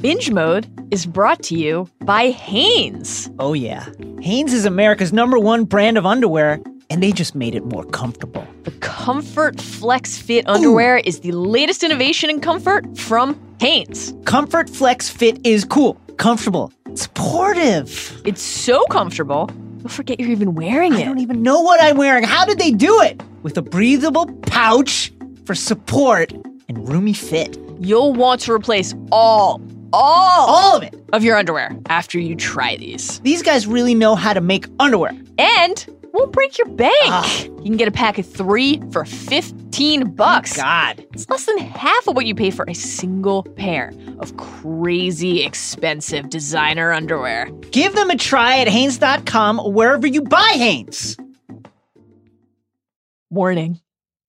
Binge Mode is brought to you by Hanes. Oh, yeah. Hanes is America's #1 brand of underwear, and they just made it more comfortable. The Comfort Flex Fit underwear is the latest innovation in comfort from Hanes. Comfort Flex Fit is cool, comfortable, supportive. It's so comfortable, you'll forget you're even wearing it. I don't even know what I'm wearing. How did they do it? With a breathable pouch for support and roomy fit. You'll want to replace all of it, of your underwear after you try these. These guys really know how to make underwear. And won't break your bank. You can get a pack of 3 for $15. Oh God. It's less than half of what you pay for a single pair of crazy expensive designer underwear. Give them a try at Hanes.com or wherever you buy Hanes. Warning,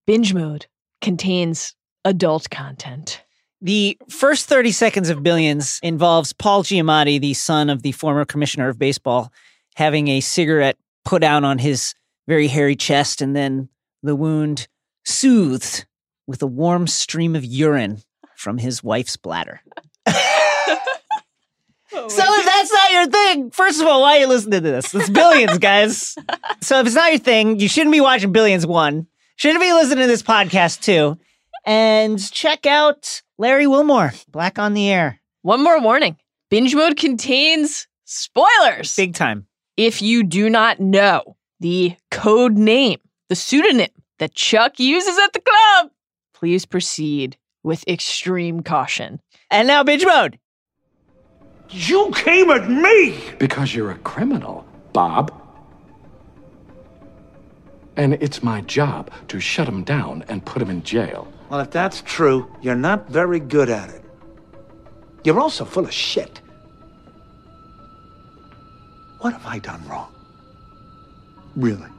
Binge Mode contains adult content. The first 30 seconds of Billions involves Paul Giamatti, the son of the former commissioner of baseball, having a cigarette put out on his very hairy chest, and then the wound soothed with a warm stream of urine from his wife's bladder. So if that's not your thing, first of all, why are you listening to this? It's Billions, guys. So if it's not your thing, you shouldn't be watching Billions 1. Shouldn't be listening to this podcast 2. And check out Larry Wilmore, Black on the Air. One more warning. Binge Mode contains spoilers. Big time. If you do not know the code name, the pseudonym that Chuck uses at the club, please proceed with extreme caution. And now, Binge Mode. You came at me! Because you're a criminal, Bob. And it's my job to shut him down and put him in jail. Well, if that's true, you're not very good at it. You're also full of shit. What have I done wrong? Really?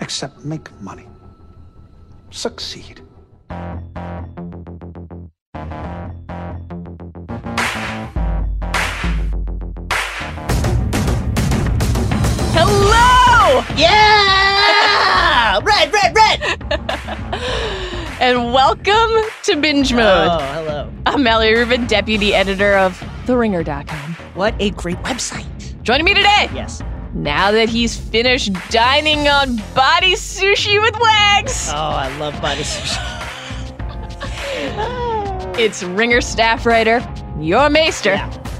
Except make money. Succeed. Hello! Yeah! Red! And welcome to Binge Mode. Oh, hello. I'm Mallory Rubin, deputy editor of TheRinger.com. What a great website. Joining me today. Yes. Now that he's finished dining on body sushi with Wags. Oh, I love body sushi. It's Ringer staff writer, your maester,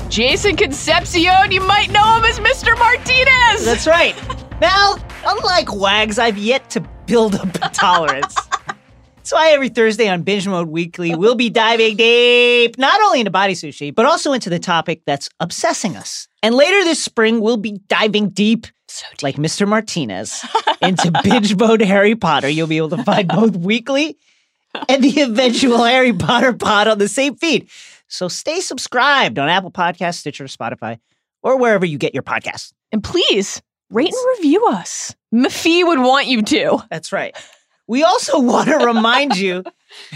Jason Concepcion. You might know him as Mr. Martinez. That's right. Now, unlike Wags, I've yet to build up a tolerance. That's why every Thursday on Binge Mode Weekly, we'll be diving deep, not only into body sushi, but also into the topic that's obsessing us. And later this spring, we'll be diving deep, so deep, like Mr. Martinez, into Binge Mode Harry Potter. You'll be able to find both Weekly and the eventual Harry Potter pod on the same feed. So stay subscribed on Apple Podcasts, Stitcher, Spotify, or wherever you get your podcasts. And please, rate and review us. Miffy would want you to. That's right. We also want to remind you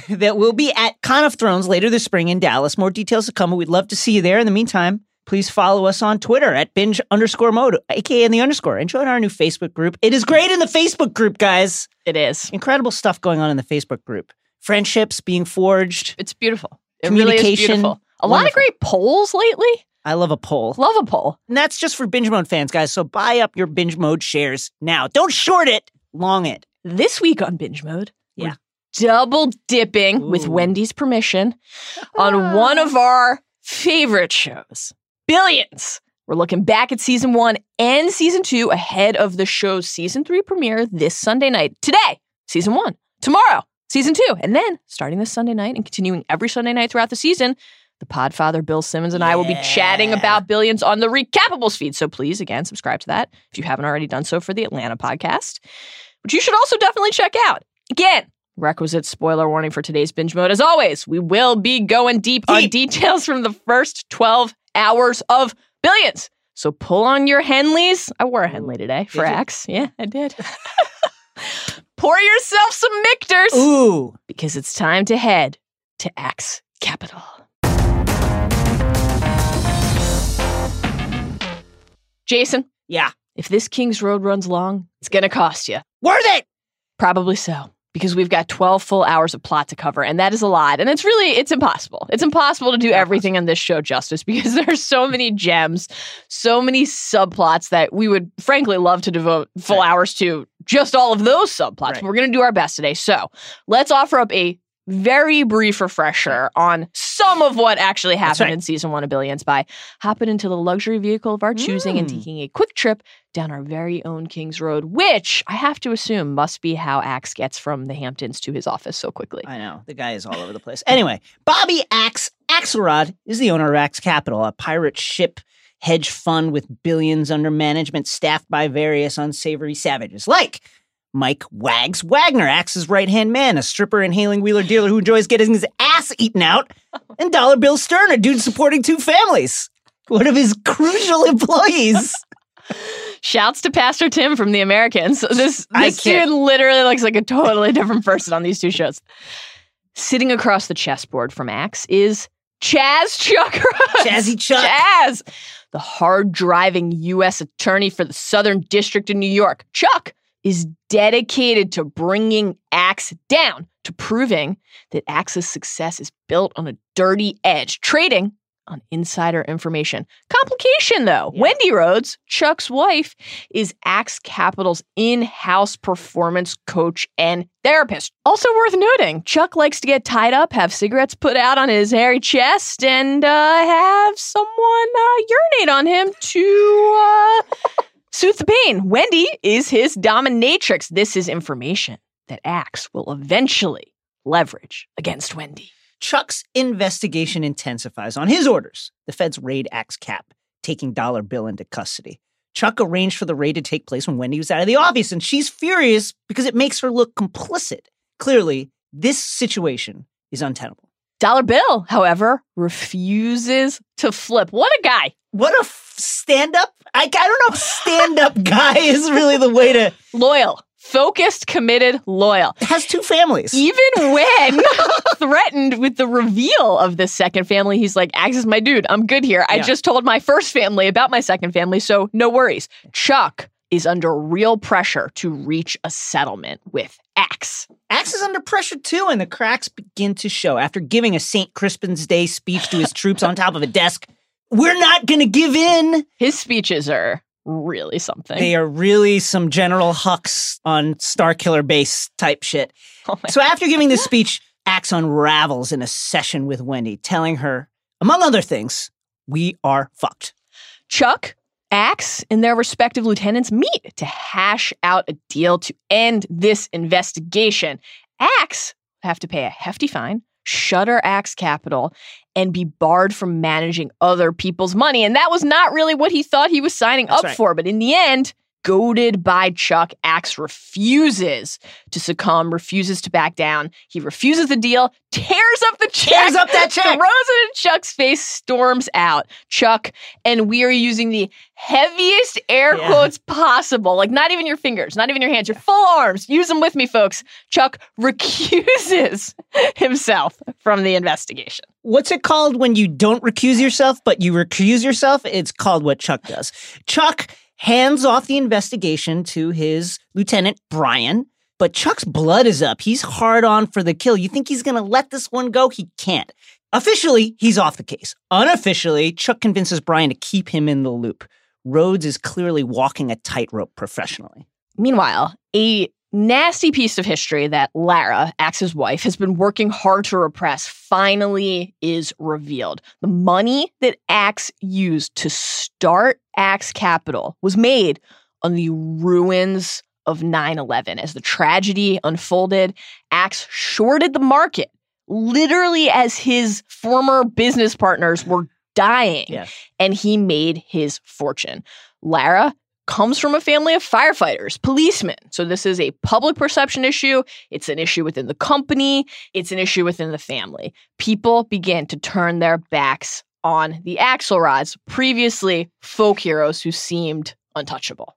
that we'll be at Con of Thrones later this spring in Dallas. More details to come. We'd love to see you there. In the meantime, please follow us on Twitter at binge_mode, a.k.a. the _, and join our new Facebook group. It is great in the Facebook group, guys. It is. Incredible stuff going on in the Facebook group. Friendships being forged. It's beautiful. It communication. Really is beautiful. A lot of great polls lately. I love a poll. Love a poll. And that's just for Binge Mode fans, guys. So buy up your Binge Mode shares now. Don't short it. Long it. This week on Binge Mode, we're double dipping, with Wendy's permission, on one of our favorite shows, Billions. We're looking back at season 1 and season 2 ahead of the show's season 3 premiere this Sunday night. Today, season 1. Tomorrow, season 2. And then, starting this Sunday night and continuing every Sunday night throughout the season, the podfather Bill Simmons and I will be chatting about Billions on the Recapables feed. So please, again, subscribe to that if you haven't already done so for the Atlanta podcast, which you should also definitely check out. Again, requisite spoiler warning for today's Binge Mode. As always, we will be going deep on details from the first 12 hours of Billions. So pull on your Henleys. I wore a Henley today for Axe. Yeah, I did. Pour yourself some Mictor's. Ooh. Because it's time to head to Axe Capital. Jason. Yeah. If this King's Road runs long, it's going to cost you. Worth it! Probably so. because we've got 12 full hours of plot to cover. And that is a lot. And it's impossible. It's impossible to do everything on this show justice because there are so many gems, so many subplots that we would frankly love to devote full hours to just all of those subplots. Right. We're going to do our best today. So let's offer up a very brief refresher on some of what actually happened in season one of Billions by hopping into the luxury vehicle of our choosing and taking a quick trip down our very own King's Road, which I have to assume must be how Axe gets from the Hamptons to his office so quickly. I know. The guy is all over the place. Anyway, Bobby Axelrod is the owner of Axe Capital, a pirate ship hedge fund with billions under management staffed by various unsavory savages like Mike Wags Wagner, Axe's right-hand man, a stripper and hailing-wheeler dealer who enjoys getting his ass eaten out, and Dollar Bill Stern, a dude supporting two families, one of his crucial employees. Shouts to Pastor Tim from The Americans. This dude literally looks like a totally different person on these two shows. Sitting across the chessboard from Axe is Chuck Rhodes. Chazzy Chuck. Chaz, the hard-driving U.S. attorney for the Southern District of New York. Chuck is dedicated to bringing Axe down, to proving that Axe's success is built on a dirty edge, trading on insider information. Complication, though. Yeah. Wendy Rhoades, Chuck's wife, is Axe Capital's in-house performance coach and therapist. Also worth noting, Chuck likes to get tied up, have cigarettes put out on his hairy chest, and have someone urinate on him to soothe the pain. Wendy is his dominatrix. This is information that Axe will eventually leverage against Wendy. Chuck's investigation intensifies. On his orders, the feds raid Axe Cap, taking Dollar Bill into custody. Chuck arranged for the raid to take place when Wendy was out of the office, and she's furious because it makes her look complicit. Clearly, this situation is untenable. Dollar Bill, however, refuses to flip. What a guy. What a stand-up. I don't know if stand-up guy is really the way to... Loyal. Focused, committed, loyal. Has two families. Even when threatened with the reveal of this second family, he's like, Axe is my dude. I'm good here. I just told my first family about my second family, so no worries. Chuck is under real pressure to reach a settlement with Axe. Axe is under pressure, too, and the cracks begin to show. After giving a St. Crispin's Day speech to his troops on top of a desk, we're not going to give in. His speeches are... really something. They are really some General Hux on Star Killer Base type shit. Oh so God. After giving this speech, Axe unravels in a session with Wendy, telling her, among other things, we are fucked. Chuck, Axe, and their respective lieutenants meet to hash out a deal to end this investigation. Axe have to pay a hefty fine, shutter Axe Capital, and be barred from managing other people's money. And that was not really what he thought he was signing up for. But in the end, goaded by Chuck, Axe refuses to succumb, refuses to back down. He refuses the deal, tears up the check, tears up that check, throws it in Chuck's face, storms out. Chuck, and we are using the heaviest air quotes possible. Like, not even your fingers, not even your hands, your full arms. Use them with me, folks. Chuck recuses himself from the investigation. What's it called when you don't recuse yourself, but you recuse yourself? It's called what Chuck does. Chuck hands off the investigation to his lieutenant, Brian. But Chuck's blood is up. He's hard on for the kill. You think he's going to let this one go? He can't. Officially, he's off the case. Unofficially, Chuck convinces Brian to keep him in the loop. Rhodes is clearly walking a tightrope professionally. Meanwhile, a nasty piece of history that Lara, Axe's wife, has been working hard to repress finally is revealed. The money that Axe used to start Axe Capital was made on the ruins of 9/11. As the tragedy unfolded, Axe shorted the market, literally as his former business partners were dying, and he made his fortune. Lara comes from a family of firefighters, policemen. So this is a public perception issue. It's an issue within the company. It's an issue within the family. People began to turn their backs on the Axelrods, previously folk heroes who seemed untouchable.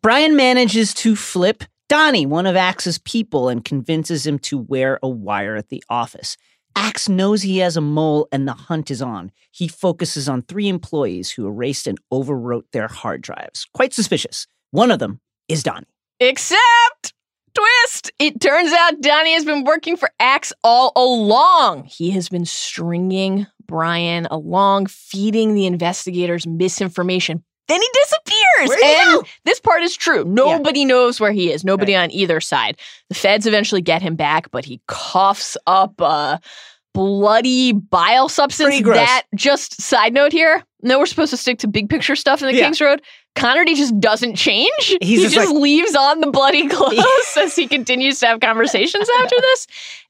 Brian manages to flip Donnie, one of Axe's people, and convinces him to wear a wire at the office. Axe knows he has a mole and the hunt is on. He focuses on three employees who erased and overwrote their hard drives. Quite suspicious. One of them is Donnie. Except Twist! It turns out Donnie has been working for Axe all along. He has been stringing Brian along, feeding the investigators misinformation. Then he disappears. And this part is true. Nobody knows where he is. Nobody on either side. The feds eventually get him back, but he coughs up a bloody bile substance. That, just side note here, no, we're supposed to stick to big picture stuff in the King's Road. Connerty just doesn't change. He just leaves on the bloody clothes as he continues to have conversations after this.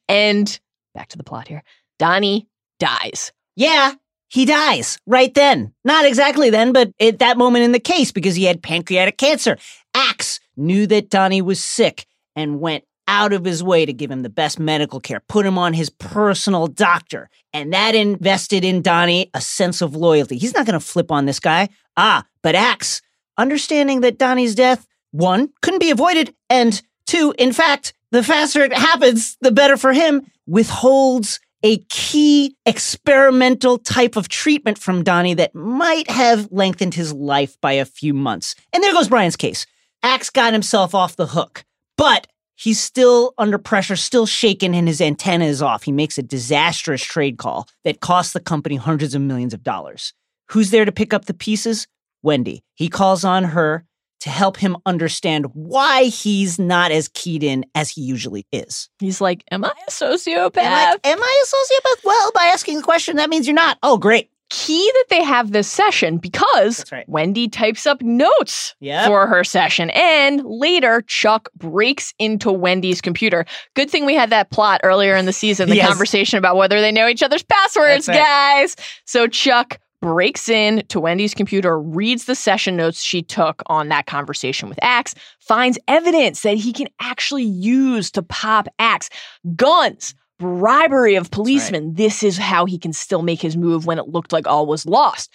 And back to the plot here. Donnie dies. Yeah. He dies right then. Not exactly then, but at that moment in the case, because he had pancreatic cancer. Axe knew that Donnie was sick and went out of his way to give him the best medical care, put him on his personal doctor. And that invested in Donnie a sense of loyalty. He's not going to flip on this guy. But Axe, understanding that Donnie's death, one, couldn't be avoided, and two, in fact, the faster it happens, the better for him, withholds a key experimental type of treatment from Donnie that might have lengthened his life by a few months. And there goes Brian's case. Axe got himself off the hook, but he's still under pressure, still shaken, and his antenna is off. He makes a disastrous trade call that costs the company hundreds of millions of dollars. Who's there to pick up the pieces? Wendy. He calls on her to help him understand why he's not as keyed in as he usually is. He's like, am I a sociopath? Am I a sociopath? Well, by asking the question, that means you're not. Oh, great. Key that they have this session because Wendy types up notes for her session. And later, Chuck breaks into Wendy's computer. Good thing we had that plot earlier in the season, the conversation about whether they know each other's passwords, guys. So Chuck breaks in to Wendy's computer, reads the session notes she took on that conversation with Axe, finds evidence that he can actually use to pop Axe. Guns, bribery of policemen. This is how he can still make his move when it looked like all was lost.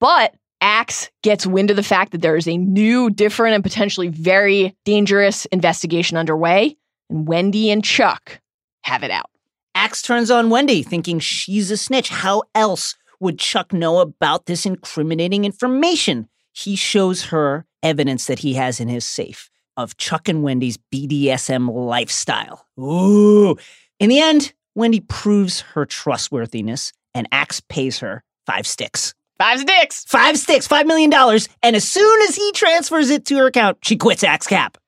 But Axe gets wind of the fact that there is a new, different, and potentially very dangerous investigation underway, and Wendy and Chuck have it out. Axe turns on Wendy, thinking she's a snitch. How else would Chuck know about this incriminating information? He shows her evidence that he has in his safe of Chuck and Wendy's BDSM lifestyle. Ooh. In the end, Wendy proves her trustworthiness, and Axe pays her $5 $5 million. And as soon as he transfers it to her account, she quits Axe Cap.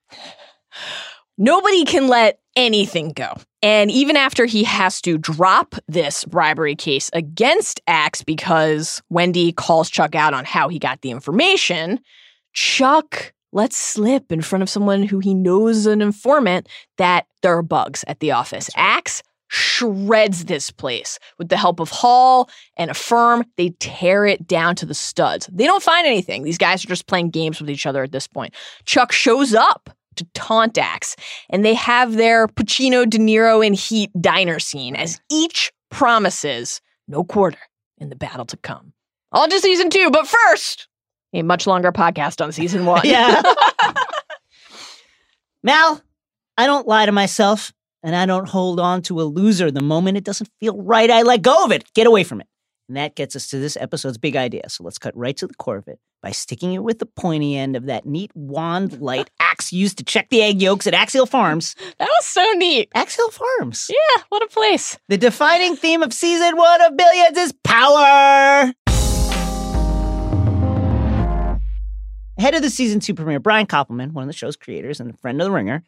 Nobody can let anything go. And even after he has to drop this bribery case against Axe because Wendy calls Chuck out on how he got the information, Chuck lets slip in front of someone who he knows is an informant that there are bugs at the office. Axe shreds this place. With the help of Hall and a firm, they tear it down to the studs. They don't find anything. These guys are just playing games with each other at this point. Chuck shows up to taunt Axe, and they have their Pacino, De Niro, and Heat diner scene as each promises no quarter in the battle to come. All to season 2, but first, a much longer podcast on season 1. Yeah. Mal, I don't lie to myself, and I don't hold on to a loser. The moment it doesn't feel right, I let go of it. Get away from it. And that gets us to this episode's big idea. So let's cut right to the core of it by sticking it with the pointy end of that neat wand light Axe used to check the egg yolks at Axial Farms. That was so neat. Axial Farms. Yeah, what a place. The defining theme of season 1 of Billions is power. Ahead of the season 2 premiere, Brian Koppelman, one of the show's creators and a friend of The Ringer,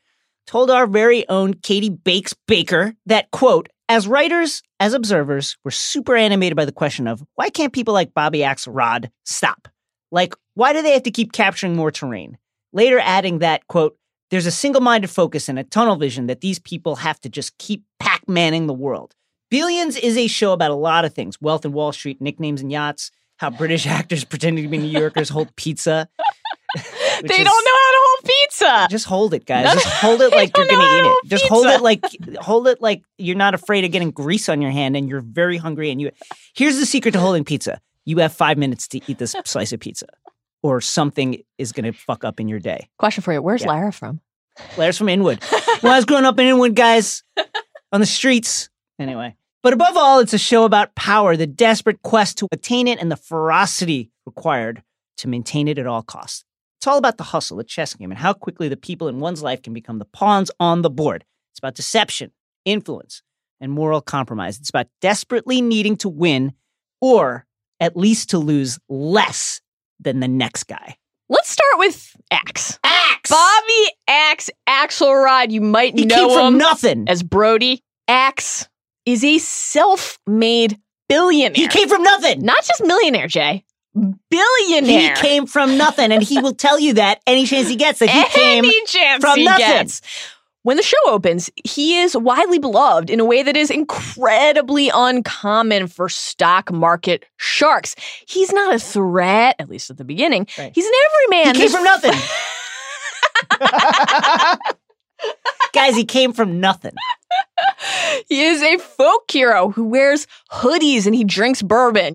told our very own Katie Bakes Baker that, quote, as writers, as observers, we're super animated by the question of why can't people like Bobby Axelrod stop? Like, why do they have to keep capturing more terrain? Later adding that, quote, there's a single-minded focus and a tunnel vision that these people have to just keep Pac-Manning the world. Billions is a show about a lot of things. Wealth and Wall Street, nicknames and yachts, how British actors pretending to be New Yorkers hold pizza. They don't know how to hold pizza. Just hold it, guys. Just hold it like you're gonna eat it. Just hold it like you're not afraid of getting grease on your hand and you're very hungry. And you, here's the secret to holding pizza. You have 5 minutes to eat this slice of pizza or something is gonna fuck up in your day. Question for you. Where's Lara from? Lara's from Inwood. When I was growing up in Inwood, guys, on the streets. Anyway. But above all, it's a show about power, the desperate quest to attain it and the ferocity required to maintain it at all costs. It's all about the hustle, the chess game, and how quickly the people in one's life can become the pawns on the board. It's about deception, influence, and moral compromise. It's about desperately needing to win, or at least to lose less than the next guy. Let's start with Axe. Axe! Bobby Axe Axelrod, you might know him. He came from nothing. As Brody. Axe is a self-made billionaire. He came from nothing. Not just millionaire, Jay. Billionaire. He came from nothing, and he will tell you that any chance he gets that he came from nothing. When the show opens, he is widely beloved in a way that is incredibly uncommon for stock market sharks. He's not a threat, at least at the beginning. Right. He's an everyman. He came from nothing. Guys, he came from nothing. He is a folk hero who wears hoodies and he drinks bourbon.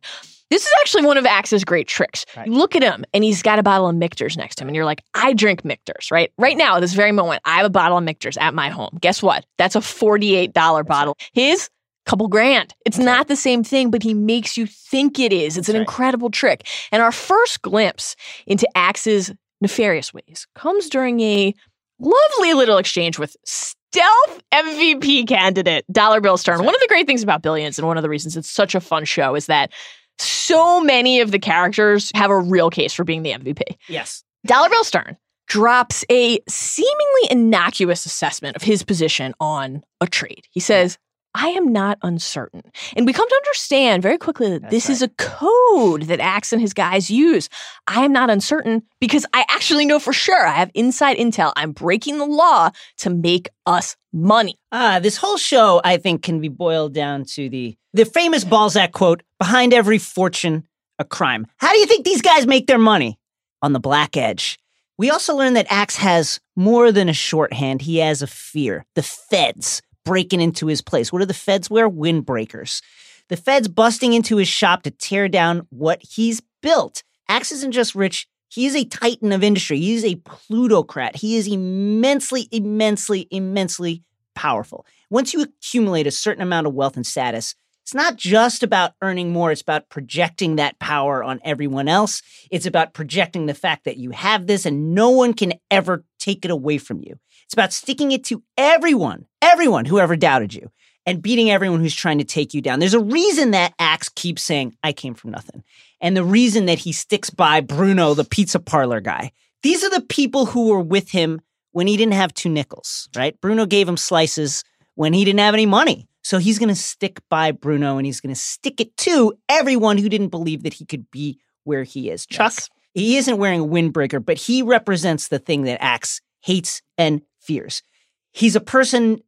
This is actually one of Axe's great tricks. Right. You look at him, and he's got a bottle of Mictor's next to him, and you're like, I drink Mictor's, right? Right now, at this very moment, I have a bottle of Mictor's at my home. Guess what? That's a $48 bottle. His, couple grand. It's not the same thing, but he makes you think it is. It's an incredible trick. And our first glimpse into Axe's nefarious ways comes during a lovely little exchange with Stealth MVP candidate, Dollar Bill Stern. One of the great things about Billions, and one of the reasons it's such a fun show, is that so many of the characters have a real case for being the MVP. Yes. Dollar Bill Stern drops a seemingly innocuous assessment of his position on a trade. He says, I am not uncertain. And we come to understand very quickly that this is a code that Axe and his guys use. I am not uncertain because I actually know for sure. I have inside intel. I'm breaking the law to make us money. This whole show, I think, can be boiled down to the famous Balzac quote, behind every fortune, a crime. How do you think these guys make their money? On the black edge. We also learn that Axe has more than a shorthand. He has a fear. The feds breaking into his place. What do the feds wear? Windbreakers. The feds busting into his shop to tear down what he's built. Axe isn't just rich. He is a titan of industry. He is a plutocrat. He is immensely, immensely, immensely powerful. Once you accumulate a certain amount of wealth and status, it's not just about earning more. It's about projecting that power on everyone else. It's about projecting the fact that you have this and no one can ever take it away from you. It's about sticking it to everyone who ever doubted you, and beating everyone who's trying to take you down. There's a reason that Axe keeps saying, I came from nothing. And the reason that he sticks by Bruno, the pizza parlor guy. These are the people who were with him when he didn't have two nickels, right? Bruno gave him slices when he didn't have any money. So he's going to stick by Bruno, and he's going to stick it to everyone who didn't believe that he could be where he is. Chuck, he isn't wearing a windbreaker, but he represents the thing that Axe hates and fears. He's a person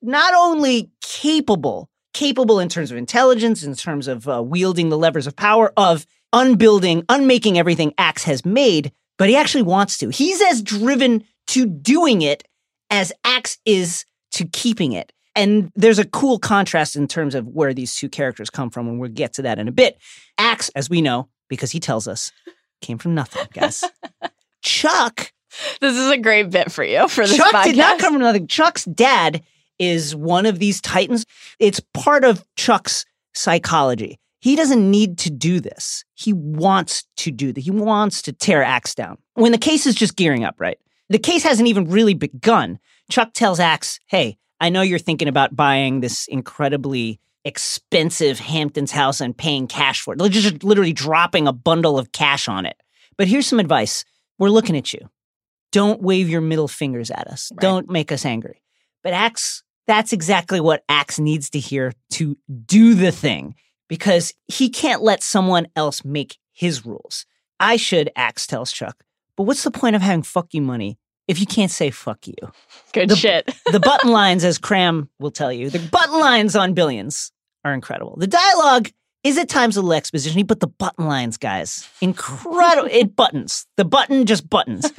not only capable in terms of intelligence, in terms of wielding the levers of power, of unmaking everything Axe has made, but he actually wants to. He's as driven to doing it as Axe is to keeping it. And there's a cool contrast in terms of where these two characters come from, and we'll get to that in a bit. Axe, as we know, because he tells us, came from nothing, guys. Chuck. This is a great bit for you for this podcast. Chuck did not come from nothing. Chuck's dad is one of these titans. It's part of Chuck's psychology. He doesn't need to do this. He wants to do that. He wants to tear Axe down. When the case is just gearing up, right? The case hasn't even really begun. Chuck tells Axe, hey, I know you're thinking about buying this incredibly expensive Hamptons house and paying cash for it. They're just literally dropping a bundle of cash on it. But here's some advice. We're looking at you. Don't wave your middle fingers at us. Right. Don't make us angry. But Axe, that's exactly what Axe needs to hear to do the thing, because he can't let someone else make his rules. I should, Axe tells Chuck, but what's the point of having fuck you money if you can't say fuck you? Good shit. The button lines, as Cram will tell you, the button lines on Billions are incredible. The dialogue is at times a little exposition-y, but the button lines, guys, incredible. It buttons. The button just buttons.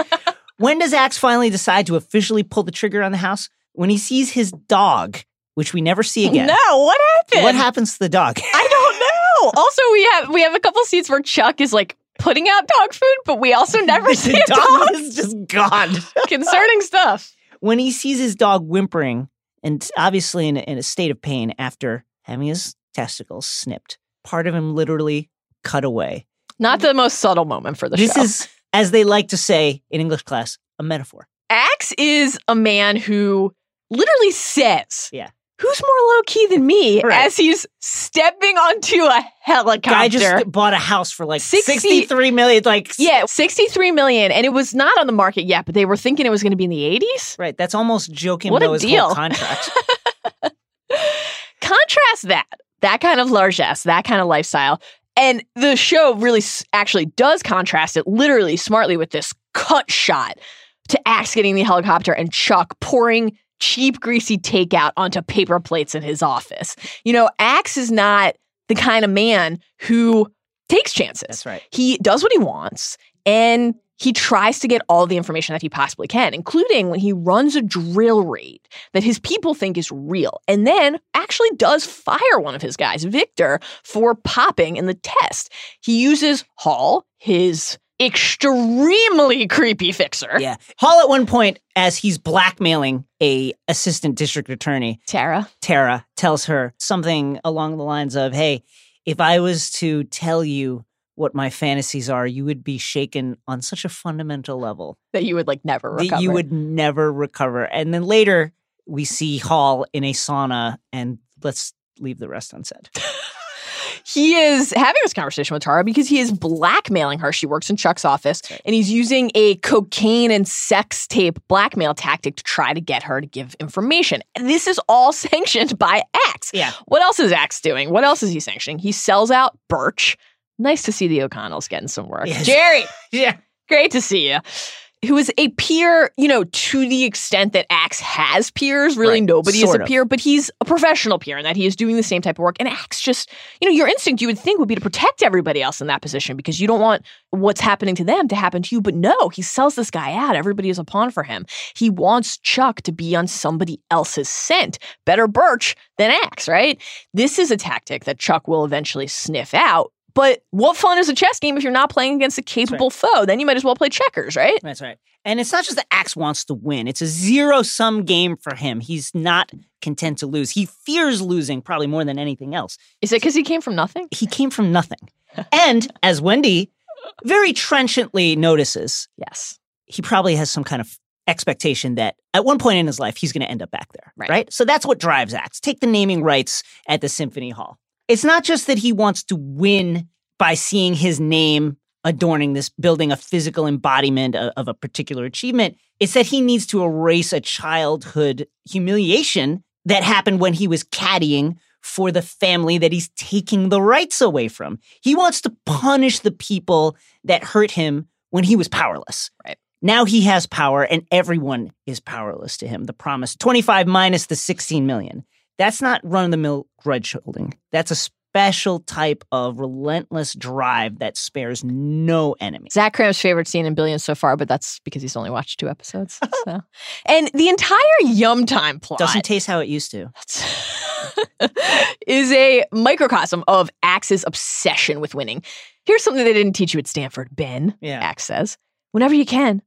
When does Axe finally decide to officially pull the trigger on the house? When he sees his dog, which we never see again. No, what happened? What happens to the dog? I don't know. Also, we have a couple scenes where Chuck is like putting out dog food, but we also never see the dog. The dog is just gone. Concerning stuff. When he sees his dog whimpering, and obviously in a state of pain after having his testicles snipped, part of him literally cut away. Not the most subtle moment for the show. This is as they like to say in English class, a metaphor. Axe is a man who literally says, yeah, who's more low-key than me, right, as he's stepping onto a helicopter. Guy just bought a house for like 63 million. Like, yeah, 63 million. And it was not on the market yet, but they were thinking it was going to be in the 80s. Right. That's almost joking, though, his whole contract. Contrast that kind of largesse, that kind of lifestyle. And the show really actually does contrast it literally smartly with this cut shot to Axe getting the helicopter and Chuck pouring cheap, greasy takeout onto paper plates in his office. You know, Axe is not the kind of man who takes chances. That's right. He does what he wants, and he tries to get all the information that he possibly can, including when he runs a drill raid that his people think is real, and then actually does fire one of his guys, Victor, for popping in the test. He uses Hall, his extremely creepy fixer. Yeah. Hall at one point, as he's blackmailing a assistant district attorney, Tara tells her something along the lines of, hey, if I was to tell you what my fantasies are, you would be shaken on such a fundamental level that you would like never recover. That you would never recover. And then later we see Hall in a sauna, and let's leave the rest unsaid. He is having this conversation with Tara because he is blackmailing her. She works in Chuck's office, and he's using a cocaine and sex tape blackmail tactic to try to get her to give information. And this is all sanctioned by Axe. Yeah. What else is Axe doing? What else is he sanctioning? He sells out Birch. Nice to see the O'Connells getting some work. Yes. Jerry! Yeah. Great to see you. Who is a peer, you know, to the extent that Axe has peers. Really, right, nobody sort is a peer, but he's a professional peer in that he is doing the same type of work. And Axe just, you know, your instinct, you would think, would be to protect everybody else in that position because you don't want what's happening to them to happen to you. But no, he sells this guy out. Everybody is a pawn for him. He wants Chuck to be on somebody else's scent. Better Birch than Axe, right? This is a tactic that Chuck will eventually sniff out. But what fun is a chess game if you're not playing against a capable foe? Then you might as well play checkers, right? That's right. And it's not just that Axe wants to win. It's a zero-sum game for him. He's not content to lose. He fears losing probably more than anything else. Is it because he came from nothing? He came from nothing. And as Wendy very trenchantly notices, yes, he probably has some kind of expectation that at one point in his life, he's going to end up back there, right? So that's what drives Axe. Take the naming rights at the Symphony Hall. It's not just that he wants to win by seeing his name adorning this building, a physical embodiment of a particular achievement. It's that he needs to erase a childhood humiliation that happened when he was caddying for the family that he's taking the rights away from. He wants to punish the people that hurt him when he was powerless. Right. Now he has power and everyone is powerless to him. The promise, 25 minus the 16 million. That's not run-of-the-mill grudge holding. That's a special type of relentless drive that spares no enemy. Zach Cram's favorite scene in Billions so far, but that's because he's only watched 2 episodes. So. And the entire Yum Time plot— doesn't taste how it used to. Is a microcosm of Axe's obsession with winning. Here's something they didn't teach you at Stanford, Ben, yeah, Axe says. Whenever you can,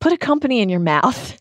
put a company in your mouth.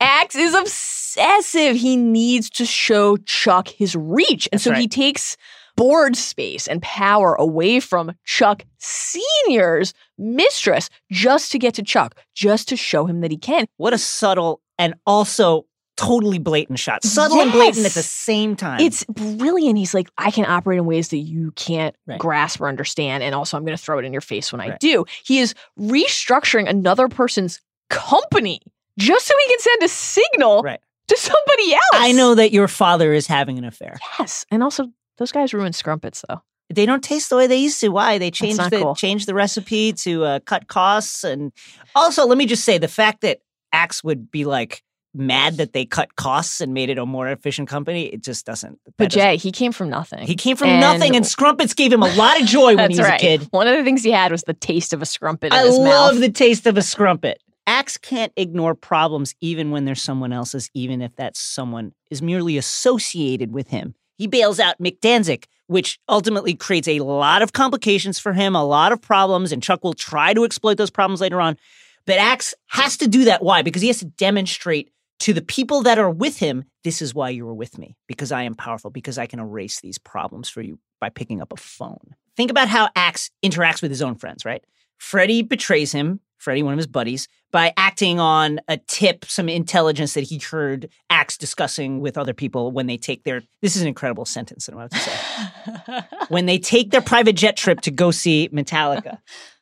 Axe is obsessive. He needs to show Chuck his reach. And that's so he takes board space and power away from Chuck Sr.'s mistress just to get to Chuck, just to show him that he can. What a subtle and also totally blatant shot. Subtle, yes, and blatant at the same time. It's brilliant. He's like, I can operate in ways that you can't grasp or understand. And also I'm going to throw it in your face when I do. He is restructuring another person's company just so he can send a signal to somebody else. I know that your father is having an affair. Yes. And also, those guys ruin Scrumpets, though. They don't taste the way they used to. Why? They changed the recipe to cut costs. And also, let me just say, the fact that Axe would be like mad that they cut costs and made it a more efficient company, it just doesn't. But Jay, he came from nothing. He came from nothing, and Scrumpets gave him a lot of joy when he was a kid. One of the things he had was the taste of a Scrumpet in his mouth. I love the taste of a Scrumpet. Axe can't ignore problems even when they're someone else's, even if that someone is merely associated with him. He bails out McDanzig, which ultimately creates a lot of complications for him, a lot of problems, and Chuck will try to exploit those problems later on. But Axe has to do that. Why? Because he has to demonstrate to the people that are with him, this is why you were with me, because I am powerful, because I can erase these problems for you by picking up a phone. Think about how Axe interacts with his own friends, right? Freddie betrays him, Freddie, one of his buddies, by acting on a tip, some intelligence that he heard Axe discussing with other people when they take their, this is an incredible sentence, I don't know what to say, when they take their private jet trip to go see Metallica.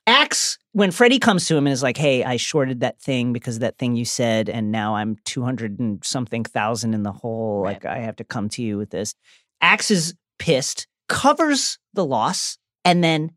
Axe, when Freddie comes to him and is like, hey, I shorted that thing because of that thing you said, and now I'm 200 and something thousand in the hole, right. Like I have to come to you with this. Axe is pissed, covers the loss, and then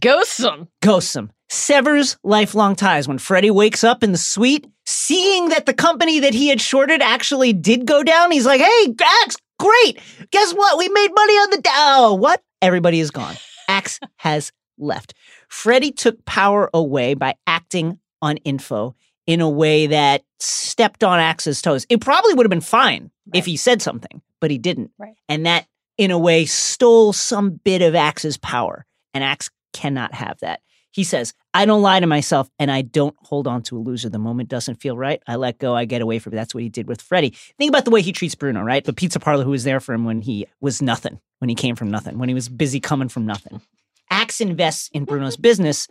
ghosts him. Severs lifelong ties. When Freddie wakes up in the suite, seeing that the company that he had shorted actually did go down, he's like, hey, Axe, great. Guess what? We made money on the Dow. What? Everybody is gone. Axe has left. Freddie took power away by acting on info in a way that stepped on Axe's toes. It probably would have been fine if he said something, but he didn't. Right. And that, in a way, stole some bit of Axe's power. And Axe cannot have that. He says, I don't lie to myself and I don't hold on to a loser. The moment doesn't feel right. I let go. I get away from it. That's what he did with Freddie. Think about the way he treats Bruno, right? The pizza parlor who was there for him when he was nothing, when he came from nothing, when he was busy coming from nothing. Axe invests in Bruno's business,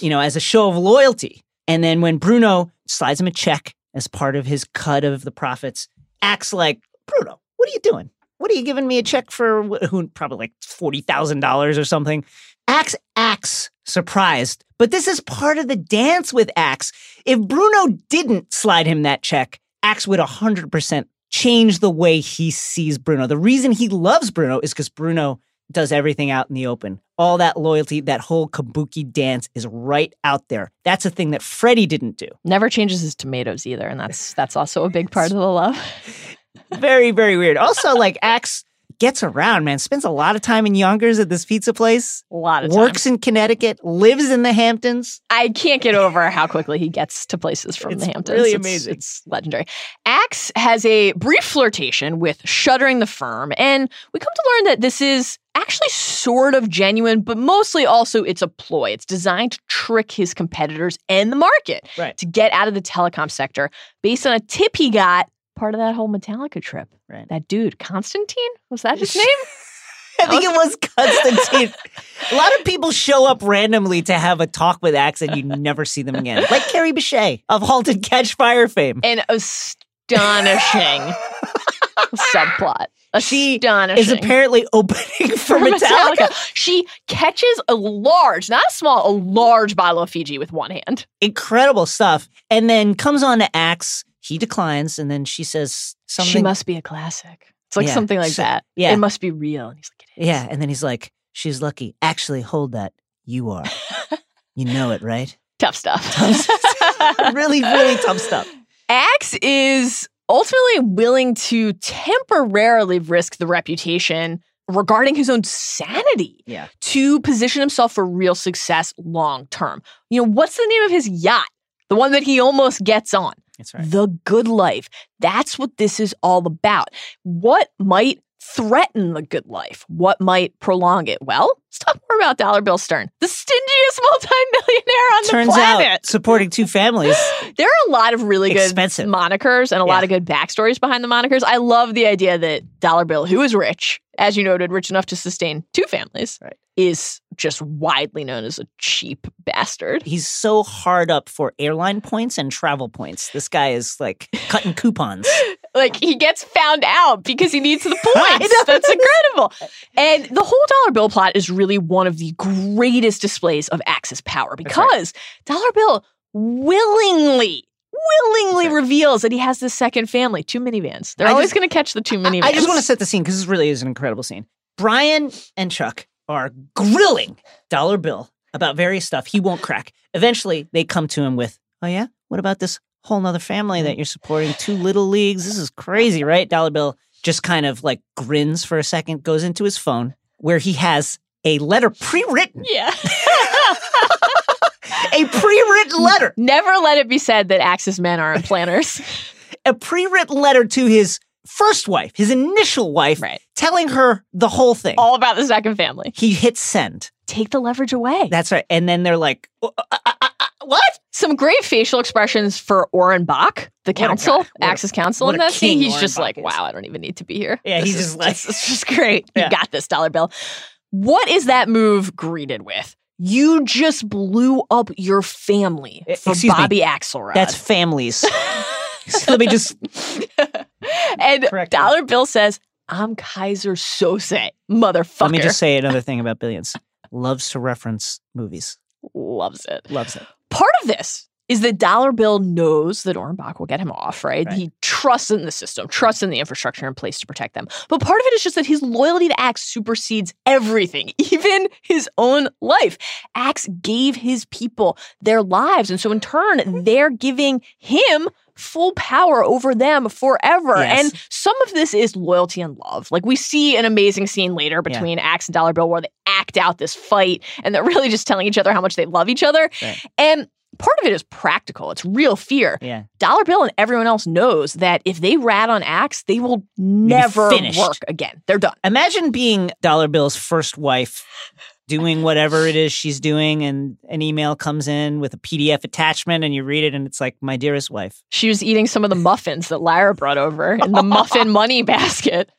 you know, as a show of loyalty. And then when Bruno slides him a check as part of his cut of the profits, Axe like, Bruno, what are you doing? What are you giving me a check for? Who probably like $40,000 or something. Axe acts surprised, but this is part of the dance with Axe. If Bruno didn't slide him that check, Axe would 100% change the way he sees Bruno. The reason he loves Bruno is because Bruno does everything out in the open. All that loyalty, that whole kabuki dance is right out there. That's a thing that Freddie didn't do. Never changes his tomatoes either, and that's also a big part of the love. Very, very weird. Also, like, Axe gets around, man. Spends a lot of time in Younger's at this pizza place. A lot of time. Works in Connecticut. Lives in the Hamptons. I can't get over how quickly he gets to places from the Hamptons. Really amazing. It's legendary. Axe has a brief flirtation with shuttering the firm, and we come to learn that this is actually sort of genuine, but mostly also it's a ploy. It's designed to trick his competitors and the market to get out of the telecom sector based on a tip he got part of that whole Metallica trip. Right. That dude, Constantine? Was that his name? I think it was Constantine. A lot of people show up randomly to have a talk with Axe and you never see them again. Like Carrie Bechet of Halt and Catch Fire fame. An astonishing subplot. She is apparently opening for Metallica. She catches a large, not a small, a large bottle of Fiji with one hand. Incredible stuff. And then comes on to Axe. He declines, and then she says something. She must be a classic. It's like something like that. Yeah. It must be real. And he's like, it is. Yeah, and then he's like, she's lucky. Actually, hold that. You are. You know it, right? Tough stuff. Really, really tough stuff. Axe is ultimately willing to temporarily risk the reputation regarding his own sanity to position himself for real success long term. You know, what's the name of his yacht? The one that he almost gets on. That's right. The good life. That's what this is all about. What might threaten the good life? What might prolong it? Well, let's talk more about Dollar Bill Stern, the stingiest multimillionaire on the planet. Turns out, supporting two families. There are a lot of really good monikers and a lot of good backstories behind the monikers. I love the idea that Dollar Bill, who is rich, as you noted, rich enough to sustain two families, is just widely known as a cheap bastard. He's so hard up for airline points and travel points. This guy is like cutting coupons. Like he gets found out because he needs the points. That's incredible. And the whole Dollar Bill plot is really one of the greatest displays of Axe's power because Dollar Bill willingly reveals that he has this second family, two minivans. They're always going to catch the two minivans. I just want to set the scene because this really is an incredible scene. Brian and Chuck are grilling Dollar Bill about various stuff he won't crack. Eventually, they come to him with, oh yeah? What about this whole nother family that you're supporting? Two little leagues? This is crazy, right? Dollar Bill just kind of like grins for a second, goes into his phone where he has a letter pre-written. Yeah. A pre-written letter. Never let it be said that Axe's men aren't planners. A pre-written letter to his first wife, his initial wife, telling her the whole thing. All about the second family. He hits send. Take the leverage away. That's right. And then they're like, what? Some great facial expressions for Orrin Bach, the counsel, Axe's counsel in that scene. He's just like, wow, I don't even need to be here. Yeah, he's just like, this is just great. You got this, Dollar Bill. What is that move greeted with? You just blew up your family for Bobby Axelrod. That's families. So let me just... And Dollar Bill says, I'm Kaiser Soze, motherfucker. Let me just say another thing about Billions. Loves to reference movies. Loves it. Loves it. Part of this is that Dollar Bill knows that Orrin Bach will get him off, right? He trusts in the system, trusts in the infrastructure in place to protect them. But part of it is just that his loyalty to Axe supersedes everything, even his own life. Axe gave his people their lives, and so in turn, they're giving him full power over them forever. Yes. And some of this is loyalty and love. Like, we see an amazing scene later between Axe and Dollar Bill where they act out this fight, and they're really just telling each other how much they love each other. Right. And part of it is practical. It's real fear. Yeah. Dollar Bill and everyone else knows that if they rat on Axe, they will never work again. They're done. Imagine being Dollar Bill's first wife, doing whatever it is she's doing, and an email comes in with a PDF attachment, and you read it, and it's like, my dearest wife. She was eating some of the muffins that Lara brought over in the muffin money basket.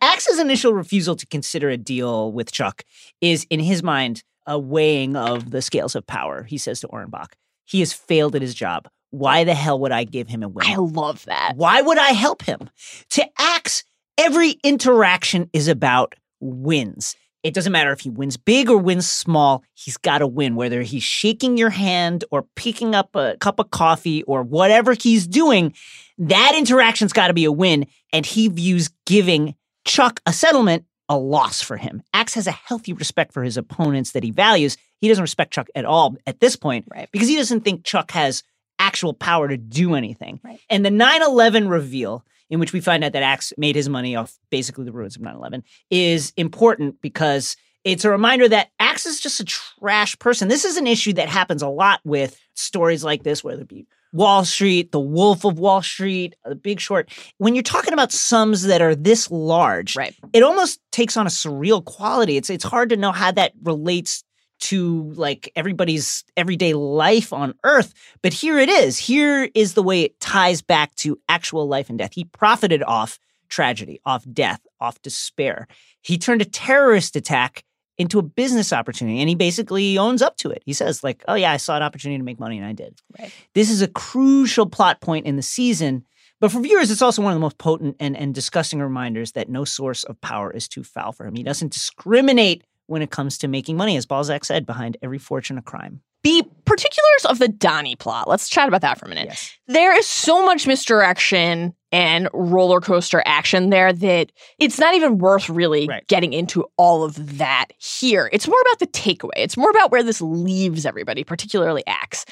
Axe's initial refusal to consider a deal with Chuck is, in his mind, a weighing of the scales of power, he says to Orrin Bach. He has failed at his job. Why the hell would I give him a win? I love that. Why would I help him? To Axe, every interaction is about wins. It doesn't matter if he wins big or wins small, he's got to win. Whether he's shaking your hand or picking up a cup of coffee or whatever he's doing, that interaction's got to be a win. And he views giving Chuck a settlement a loss for him. Axe has a healthy respect for his opponents that he values. He doesn't respect Chuck at all at this point because he doesn't think Chuck has actual power to do anything. Right. And the 9/11 reveal, in which we find out that Axe made his money off basically the ruins of 9/11, is important because it's a reminder that Axe is just a trash person. This is an issue that happens a lot with stories like this, whether it be Wall Street, The Wolf of Wall Street, The Big Short. When you're talking about sums that are this large, it almost takes on a surreal quality. It's hard to know how that relates to like everybody's everyday life on Earth. But here it is. Here is the way it ties back to actual life and death. He profited off tragedy, off death, off despair. He turned a terrorist attack into a business opportunity, and he basically owns up to it. He says, like, oh yeah, I saw an opportunity to make money and I did. Right. This is a crucial plot point in the season. But for viewers, it's also one of the most potent and disgusting reminders that no source of power is too foul for him. He doesn't discriminate when it comes to making money, as Balzac said, behind every fortune a crime. The particulars of the Donnie plot. Let's chat about that for a minute. Yes. There is so much misdirection and roller coaster action there that it's not even worth really getting into all of that here. It's more about the takeaway. It's more about where this leaves everybody, particularly Axe.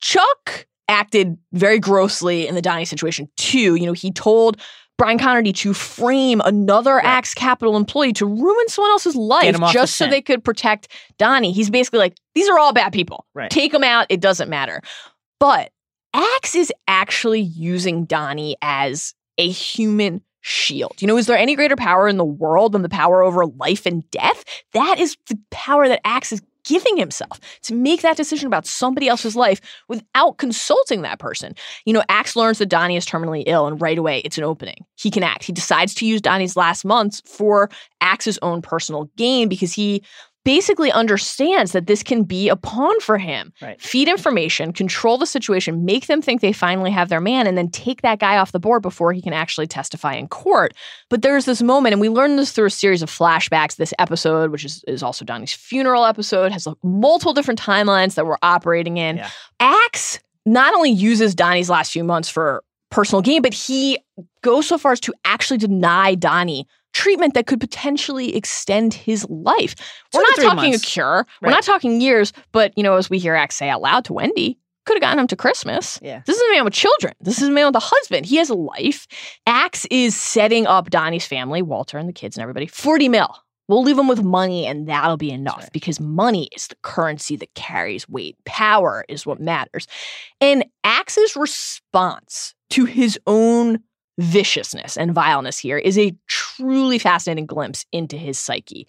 Chuck acted very grossly in the Donnie situation, too. You know, he told Brian Connerty to frame another Axe Capital employee to ruin someone else's life just so they could protect Donnie. He's basically like, these are all bad people. Right. Take them out. It doesn't matter. But Axe is actually using Donnie as a human shield. You know, is there any greater power in the world than the power over life and death? That is the power that Axe is giving himself to make that decision about somebody else's life without consulting that person. You know, Axe learns that Donnie is terminally ill, and right away, it's an opening. He can act. He decides to use Donnie's last months for Axe's own personal gain because he basically understands that this can be a pawn for him. Right. Feed information, control the situation, make them think they finally have their man, and then take that guy off the board before he can actually testify in court. But there's this moment, and we learned this through a series of flashbacks. This episode, which is also Donnie's funeral episode, has multiple different timelines that we're operating in. Yeah. Axe not only uses Donnie's last few months for personal gain, but he goes so far as to actually deny Donnie treatment that could potentially extend his life. We're not talking a cure. Right. We're not talking years. But, you know, as we hear Axe say out loud to Wendy, could have gotten him to Christmas. Yeah. This is a man with children. This is a man with a husband. He has a life. Axe is setting up Donnie's family, Walter and the kids and everybody, $40 million. We'll leave them with money and that'll be enough because money is the currency that carries weight. Power is what matters. And Axe's response to his own viciousness and vileness here is a truly fascinating glimpse into his psyche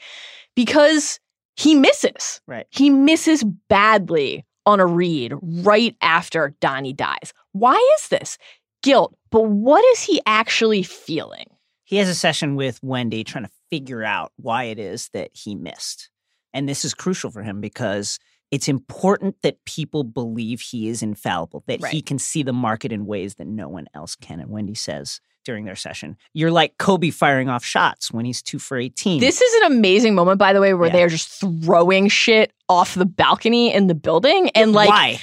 because he misses. Right. He misses badly on a read right after Donnie dies. Why is this? Guilt. But what is he actually feeling? He has a session with Wendy trying to figure out why it is that he missed. And this is crucial for him because it's important that people believe he is infallible, that he can see the market in ways that no one else can. And Wendy says during their session, you're like Kobe firing off shots when he's 2 for 18. This is an amazing moment, by the way, where they're just throwing shit off the balcony in the building. And like, why?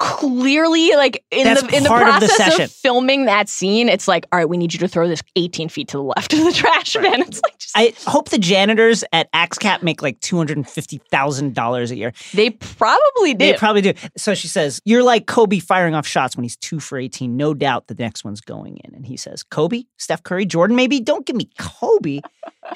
Clearly, like in the process of filming that scene, it's like, all right, we need you to throw this 18 feet to the left of the trash bin. It's like, just, I hope the janitors at Axe Cap make like $250,000 a year. They probably do. They probably do. So she says, you're like Kobe firing off shots when he's 2 for 18. No doubt the next one's going in. And he says, Kobe, Steph Curry, Jordan, maybe? Don't give me Kobe.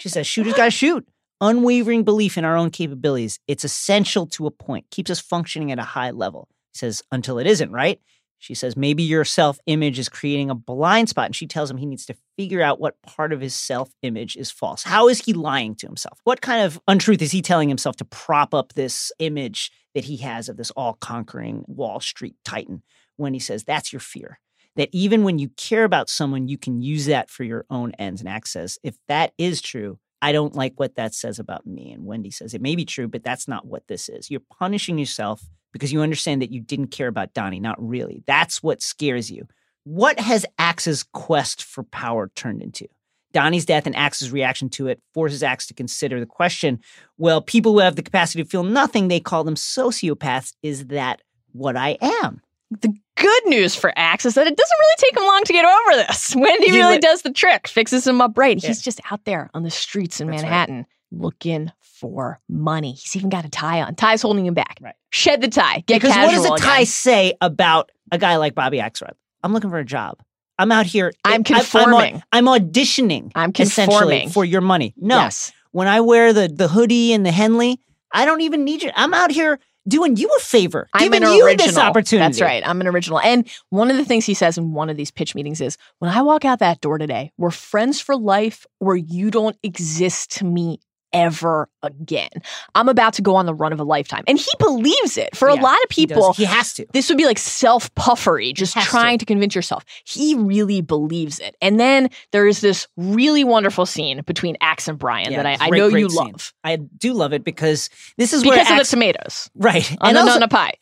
She says, shooters gotta shoot. Unwavering belief in our own capabilities. It's essential to a point. Keeps us functioning at a high level. He says, until it isn't, right? She says, maybe your self-image is creating a blind spot. And she tells him he needs to figure out what part of his self-image is false. How is he lying to himself? What kind of untruth is he telling himself to prop up this image that he has of this all-conquering Wall Street titan? When he says, that's your fear. That even when you care about someone, you can use that for your own ends. And Axe says, if that is true, I don't like what that says about me. And Wendy says, it may be true, but that's not what this is. You're punishing yourself because you understand that you didn't care about Donnie, not really. That's what scares you. What has Axe's quest for power turned into? Donnie's death and Axe's reaction to it forces Axe to consider the question, well, people who have the capacity to feel nothing, they call them sociopaths. Is that what I am? The good news for Axe is that it doesn't really take him long to get over this. Wendy really does the trick, fixes him up right. Yeah. He's just out there on the streets in Manhattan. Right. Looking for money. He's even got a tie on. Tie's holding him back. Right. Shed the tie. Get because casual. Because what does a tie say about a guy like Bobby Axelrod? I'm looking for a job. I'm out here. I'm conforming. I'm auditioning. I'm conforming for your money. No. Yes. When I wear the hoodie and the Henley, I don't even need you. I'm out here doing you a favor. Giving you this opportunity. That's right. I'm an original. And one of the things he says in one of these pitch meetings is, when I walk out that door today, we're friends for life or you don't exist to me ever again. I'm about to go on the run of a lifetime. And he believes it. For a lot of people, he has to. This would be like self-puffery, just trying to convince yourself. He really believes it. And then there is this really wonderful scene between Axe and Brian that I know you love. Scene. I do love it because this is because of the tomatoes. Right. And also, on a pie.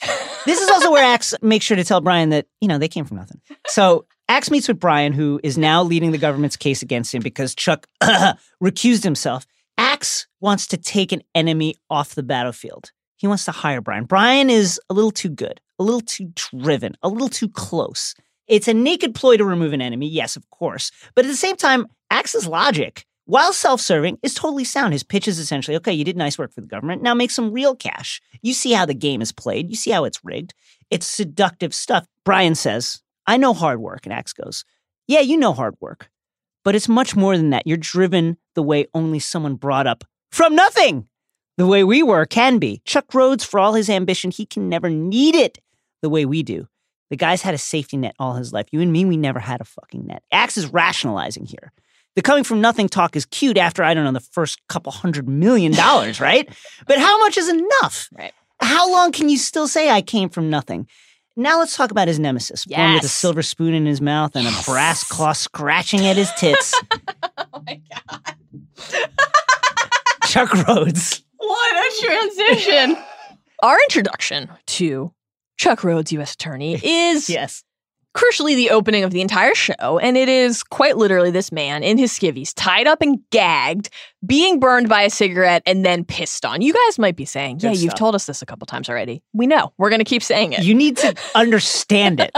This is also where Axe makes sure to tell Brian that, you know, they came from nothing. So Axe meets with Brian, who is now leading the government's case against him because Chuck recused himself. Axe wants to take an enemy off the battlefield. He wants to hire Brian. Brian is a little too good, a little too driven, a little too close. It's a naked ploy to remove an enemy, yes, of course. But at the same time, Axe's logic, while self-serving, is totally sound. His pitch is essentially, okay, you did nice work for the government. Now make some real cash. You see how the game is played. You see how it's rigged. It's seductive stuff. Brian says, I know hard work. And Axe goes, yeah, you know hard work. But it's much more than that. You're driven the way only someone brought up from nothing, the way we were, can be. Chuck Rhodes, for all his ambition, he can never need it the way we do. The guy's had a safety net all his life. You and me, we never had a fucking net. Axe is rationalizing here. The coming from nothing talk is cute after, I don't know, the first couple $100 million, right? But how much is enough? Right. How long can you still say I came from nothing? Now let's talk about his nemesis, born with a silver spoon in his mouth and a brass claw scratching at his tits. Oh, my God. Chuck Rhodes. What a transition. Our introduction to Chuck Rhodes, U.S. Attorney, is crucially the opening of the entire show, and it is quite literally this man in his skivvies, tied up and gagged, being burned by a cigarette, and then pissed on. You guys might be saying, yeah, you've told us this a couple times already. We know. We're going to keep saying it. You need to understand it.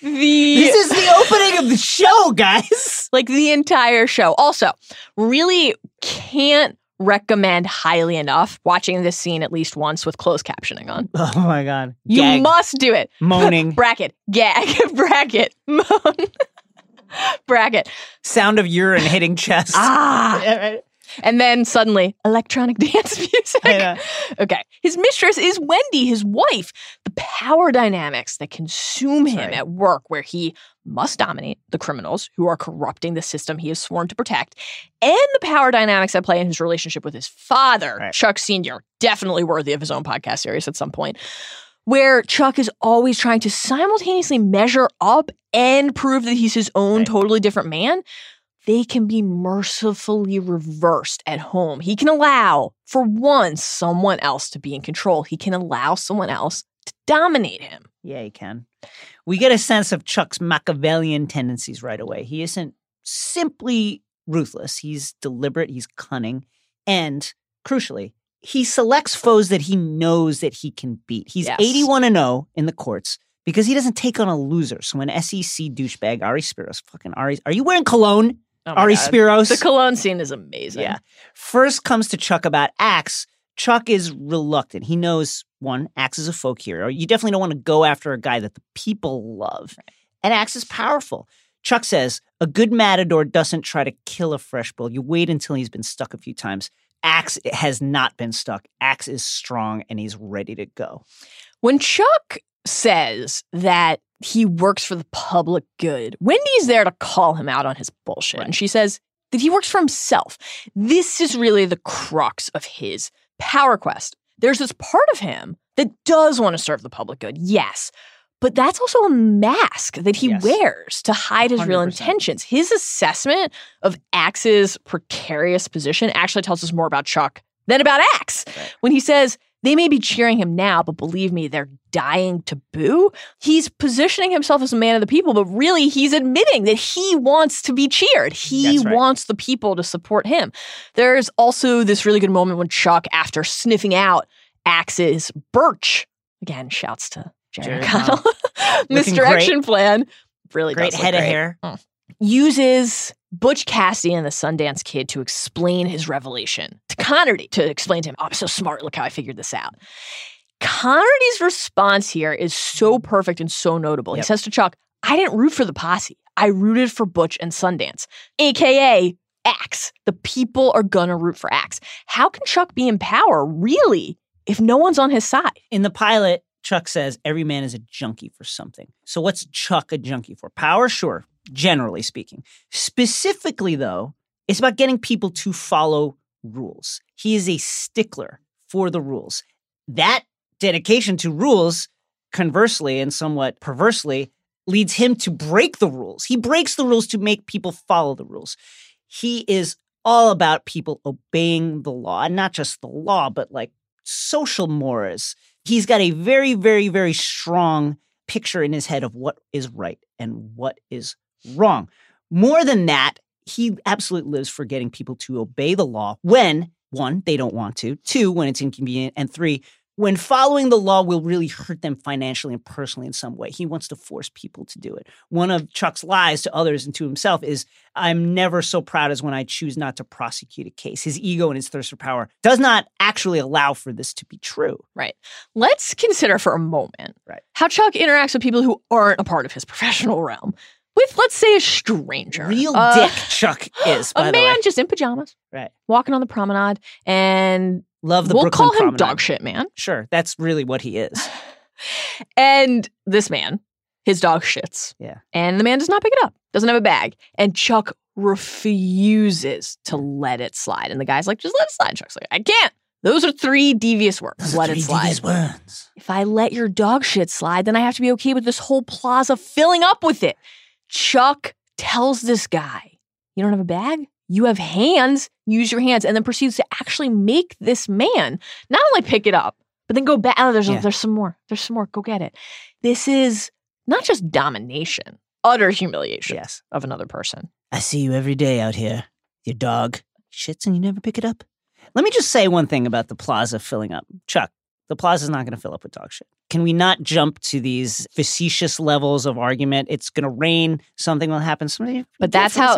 This is the opening of the show, guys. Like the entire show. Also, really can't recommend highly enough watching this scene at least once with closed captioning on. Oh my God. You must do it. Moaning. Bracket. Gag. Bracket. Moan. Bracket. Sound of urine hitting chest. And then suddenly, electronic dance music. Yeah. Okay. His mistress is Wendy, his wife. The power dynamics that consume him at work, where he must dominate the criminals who are corrupting the system he is sworn to protect, and the power dynamics at play in his relationship with his father, Chuck Sr., definitely worthy of his own podcast series at some point, where Chuck is always trying to simultaneously measure up and prove that he's his own totally different man. they can be mercifully reversed at home. He can allow, for once, someone else to be in control. He can allow someone else to dominate him. Yeah, he can. We get a sense of Chuck's Machiavellian tendencies right away. He isn't simply ruthless. He's deliberate. He's cunning. And, crucially, he selects foes that he knows that he can beat. He's 81-0 in the courts because he doesn't take on a loser. So when SEC douchebag Ari Spiros, fucking Ari, are you wearing cologne? Oh Ari God. Spiros? The cologne scene is amazing. Yeah. First comes to Chuck about Axe. Chuck is reluctant. He knows, one, Axe is a folk hero. You definitely don't want to go after a guy that the people love. Right. And Axe is powerful. Chuck says, a good matador doesn't try to kill a fresh bull. You wait until he's been stuck a few times. Axe has not been stuck. Axe is strong and he's ready to go. When Chuck says that he works for the public good, Wendy's there to call him out on his bullshit. Right. And she says that he works for himself. This is really the crux of his power quest. There's this part of him that does want to serve the public good, yes, but that's also a mask that he wears to hide his 100%. Real intentions. His assessment of Axe's precarious position actually tells us more about Chuck than about Axe. Right. When he says, they may be cheering him now, but believe me, they're dying to boo. He's positioning himself as a man of the people, but really he's admitting that he wants to be cheered. He wants the people to support him. There's also this really good moment when Chuck, after sniffing out Axe's Birch, again, shouts to Jerry Connell, misdirection plan, really great head of hair, uses Butch Cassidy and the Sundance Kid to explain his revelation to Connerty, to explain to him, oh, I'm so smart, look how I figured this out. Connerty's response here is so perfect and so notable. Yep. He says to Chuck, I didn't root for the posse. I rooted for Butch and Sundance, a.k.a. Axe. The people are going to root for Axe. How can Chuck be in power, really, if no one's on his side? In the pilot, Chuck says every man is a junkie for something. So what's Chuck a junkie for? Power? Sure, generally speaking. Specifically, though, it's about getting people to follow rules. He is a stickler for the rules. That dedication to rules, conversely and somewhat perversely, leads him to break the rules. He breaks the rules to make people follow the rules. He is all about people obeying the law, and not just the law, but like social mores. He's got a very, very, very strong picture in his head of what is right and what is wrong. More than that, he absolutely lives for getting people to obey the law when, one, they don't want to, two, when it's inconvenient, and three, when following the law will really hurt them financially and personally in some way. He wants to force people to do it. One of Chuck's lies to others and to himself is, I'm never so proud as when I choose not to prosecute a case. His ego and his thirst for power does not actually allow for this to be true. Right. Let's consider for a moment how Chuck interacts with people who aren't a part of his professional realm. With, let's say, a stranger. Real dick Chuck is, by the way. A man just in pajamas. Right. Walking on the promenade and... Love the Brooklyn Promenade. We'll call him dog shit man. Sure. That's really what he is. And this man, his dog shits. Yeah. And the man does not pick it up. Doesn't have a bag. And Chuck refuses to let it slide. And the guy's like, just let it slide. Chuck's like, I can't. Those are three devious words. Those let it slide. If I let your dog shit slide, then I have to be okay with this whole plaza filling up with it. Chuck tells this guy, you don't have a bag? You have hands, use your hands, and then proceeds to actually make this man not only pick it up, but then go back. Oh, there's some more. There's some more. Go get it. This is not just domination, utter humiliation of another person. I see you every day out here. Your dog shits and you never pick it up. Let me just say one thing about the plaza filling up. Chuck, the plaza's not going to fill up with dog shit. Can we not jump to these facetious levels of argument? It's going to rain. Something will happen. But that's how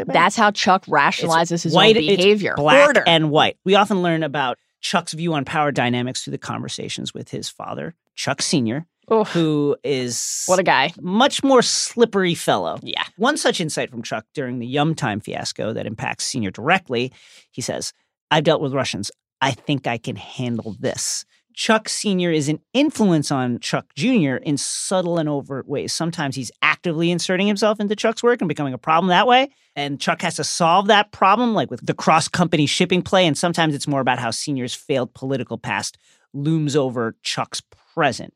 Chuck rationalizes his own behavior. It's black and white. We often learn about Chuck's view on power dynamics through the conversations with his father, Chuck Sr., who is what a guy, much more slippery fellow. Yeah. One such insight from Chuck during the Yum Time fiasco that impacts Sr. directly, he says, I've dealt with Russians. I think I can handle this. Chuck Sr. is an influence on Chuck Jr. in subtle and overt ways. Sometimes he's actively inserting himself into Chuck's work and becoming a problem that way. And Chuck has to solve that problem, like with the cross-company shipping play. And sometimes it's more about how Sr.'s failed political past looms over Chuck's present.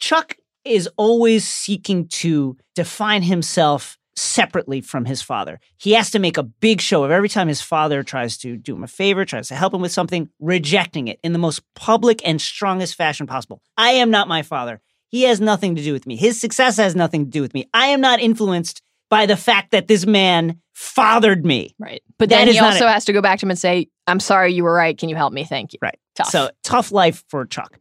Chuck is always seeking to define himself separately from his father. He has to make a big show of every time his father tries to do him a favor, tries to help him with something, rejecting it in the most public and strongest fashion possible. I am not my father. He has nothing to do with me. His success has nothing to do with me. I am not influenced by the fact that this man fathered me. Right. But then he also has to go back to him and say, I'm sorry, you were right. Can you help me? Thank you. Right. Tough. So tough life for Chuck.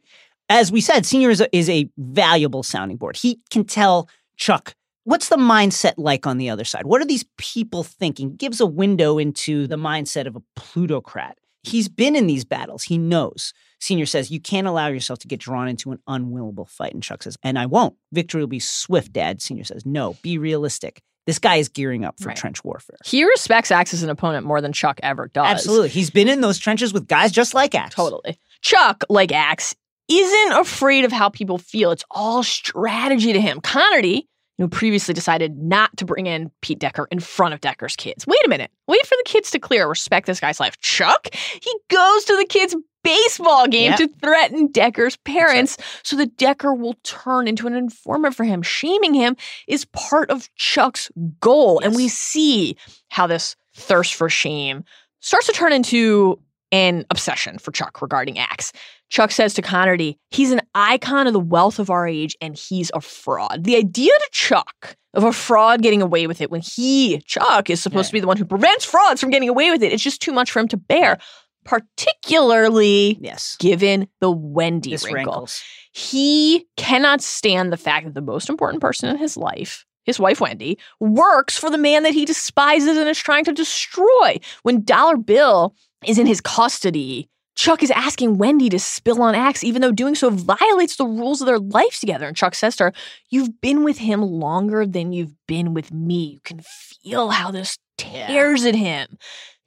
As we said, Senior is a valuable sounding board. He can tell Chuck, what's the mindset like on the other side? What are these people thinking? Gives a window into the mindset of a plutocrat. He's been in these battles. He knows. Senior says, you can't allow yourself to get drawn into an unwinnable fight. And Chuck says, and I won't. Victory will be swift, Dad. Senior says, no, be realistic. This guy is gearing up for trench warfare. He respects Axe as an opponent more than Chuck ever does. Absolutely. He's been in those trenches with guys just like Axe. Totally. Chuck, like Axe, isn't afraid of how people feel. It's all strategy to him. Connerty, who previously decided not to bring in Pete Decker in front of Decker's kids. Wait a minute. Wait for the kids to clear. Respect this guy's life. Chuck, he goes to the kids' baseball game to threaten Decker's parents so that Decker will turn into an informant for him. Shaming him is part of Chuck's goal. Yes. And we see how this thirst for shame starts to turn into an obsession for Chuck regarding Axe. Chuck says to Connerty, he's an icon of the wealth of our age and he's a fraud. The idea to Chuck of a fraud getting away with it when he, Chuck, is supposed to be the one who prevents frauds from getting away with it, it's just too much for him to bear. Particularly given the Wendy wrinkles. He cannot stand the fact that the most important person in his life, his wife Wendy, works for the man that he despises and is trying to destroy. When Dollar Bill is in his custody, Chuck is asking Wendy to spill on Axe, even though doing so violates the rules of their lives together. And Chuck says to her, you've been with him longer than you've been with me. You can feel how this tears at him.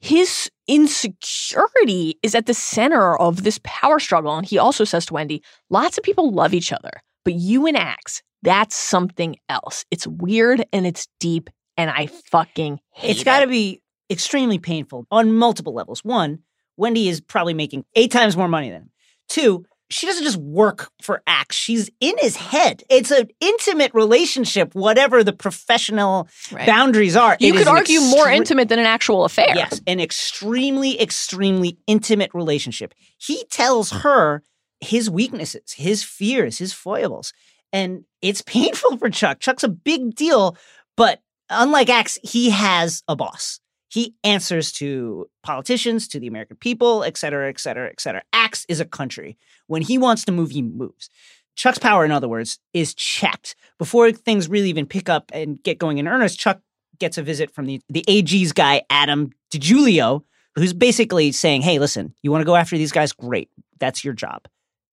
His insecurity is at the center of this power struggle. And he also says to Wendy, lots of people love each other, but you and Axe, that's something else. It's weird and it's deep and I fucking hate it. It's got to be extremely painful on multiple levels. One, Wendy is probably making 8 times more money than him. 2, she doesn't just work for Axe. She's in his head. It's an intimate relationship, whatever the professional boundaries are. You could argue more intimate than an actual affair. Yes, an extremely, extremely intimate relationship. He tells her his weaknesses, his fears, his foibles. And it's painful for Chuck. Chuck's a big deal, but unlike Axe, he has a boss. He answers to politicians, to the American people, et cetera, et cetera, et cetera. Axe is a country. When he wants to move, he moves. Chuck's power, in other words, is checked. Before things really even pick up and get going in earnest, Chuck gets a visit from the AG's guy, Adam DiGiulio, who's basically saying, hey, listen, you want to go after these guys? Great. That's your job.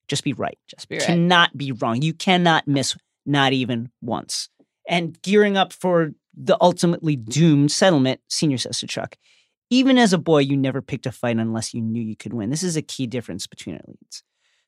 Just be right. Just be right. Cannot be wrong. You cannot miss, not even once. And gearing up for the ultimately doomed settlement, Senior says to Chuck, even as a boy, you never picked a fight unless you knew you could win. This is a key difference between our leads.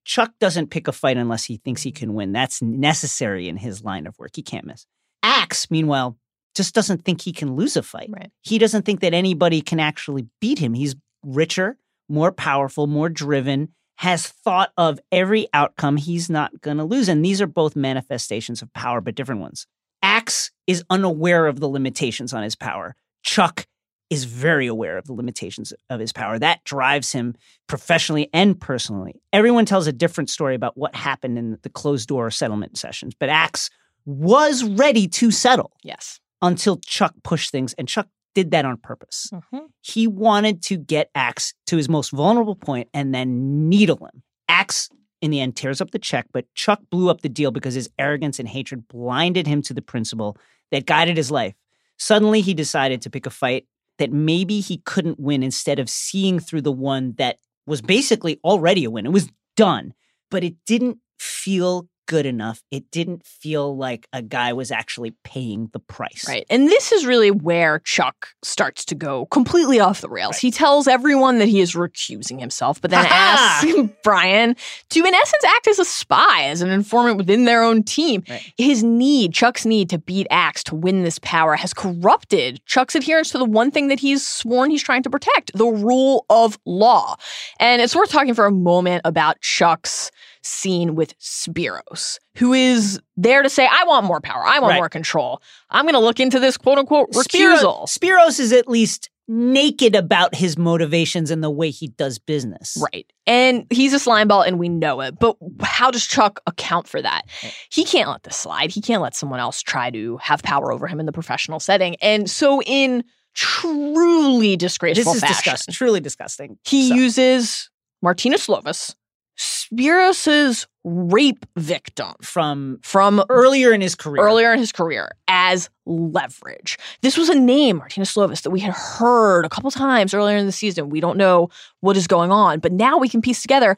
Chuck doesn't pick a fight unless he thinks he can win. That's necessary in his line of work. He can't miss. Axe, meanwhile, just doesn't think he can lose a fight. Right. He doesn't think that anybody can actually beat him. He's richer, more powerful, more driven, has thought of every outcome. He's not going to lose. And these are both manifestations of power, but different ones. Axe is unaware of the limitations on his power. Chuck is very aware of the limitations of his power. That drives him professionally and personally. Everyone tells a different story about what happened in the closed-door settlement sessions, but Axe was ready to settle. Yes. Until Chuck pushed things, and Chuck did that on purpose. Mm-hmm. He wanted to get Axe to his most vulnerable point and then needle him. Axe, in the end, tears up the check, but Chuck blew up the deal because his arrogance and hatred blinded him to the principle that guided his life. Suddenly, he decided to pick a fight that maybe he couldn't win instead of seeing through the one that was basically already a win. It was done, but it didn't feel good enough. It didn't feel like a guy was actually paying the price. Right. And this is really where Chuck starts to go completely off the rails. Right. He tells everyone that he is recusing himself, but then asks Brian to, in essence, act as a spy, as an informant within their own team. Right. Chuck's need to beat Axe to win this power has corrupted Chuck's adherence to the one thing that he's sworn he's trying to protect, the rule of law. And it's worth talking for a moment about Chuck's scene with Spiros, who is there to say, I want more power. I want more control. I'm going to look into this quote-unquote recusal. Spiros is at least naked about his motivations and the way he does business. Right. And he's a slimeball and we know it. But how does Chuck account for that? Right. He can't let this slide. He can't let someone else try to have power over him in the professional setting. And so in truly disgraceful fashion. Disgusting. Truly disgusting. He uses Martina Slovis, Spiros's rape victim from earlier in his career as leverage. This was a name, Martina Slovis, that we had heard a couple times earlier in the season. We don't know what is going on, but now we can piece together.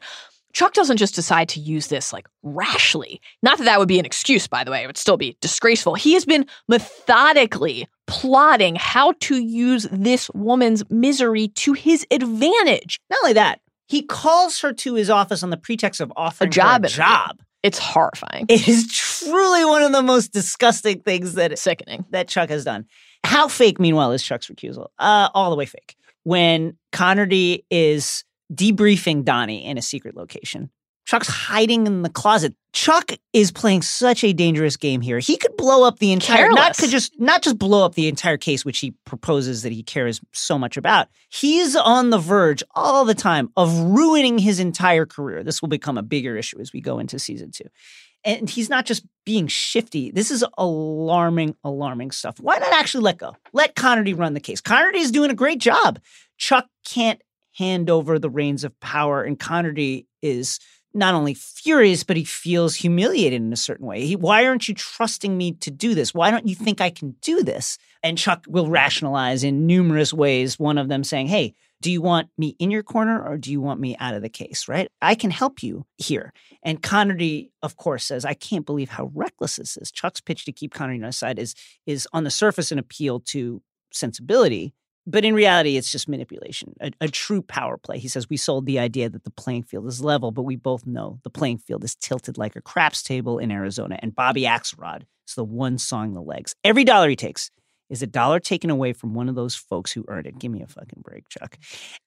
Chuck doesn't just decide to use this like rashly. Not that that would be an excuse, by the way. It would still be disgraceful. He has been methodically plotting how to use this woman's misery to his advantage. Not only that, he calls her to his office on the pretext of offering a job. It's horrifying. It is truly one of the most disgusting things that Chuck has done. How fake, meanwhile, is Chuck's recusal? All the way fake. When Connerty is debriefing Donnie in a secret location, Chuck's hiding in the closet. Chuck is playing such a dangerous game here. He could blow up the entire not just blow up the entire case, which he proposes that he cares so much about. He's on the verge all the time of ruining his entire career. This will become a bigger issue as we go into season 2. And he's not just being shifty. This is alarming stuff. Why not actually let go? Let Connerty run the case. Connerty is doing a great job. Chuck can't hand over the reins of power, and Connerty is not only furious, but he feels humiliated in a certain way. Why aren't you trusting me to do this? Why don't you think I can do this? And Chuck will rationalize in numerous ways, one of them saying, hey, do you want me in your corner or do you want me out of the case, right? I can help you here. And Connerty, of course, says, I can't believe how reckless this is. Chuck's pitch to keep Connerty on his side is on the surface an appeal to sensibility. But in reality, it's just manipulation, a true power play. He says, we sold the idea that the playing field is level, but we both know the playing field is tilted like a craps table in Arizona. And Bobby Axelrod is the one sawing the legs. Every dollar he takes is a dollar taken away from one of those folks who earned it. Give me a fucking break, Chuck.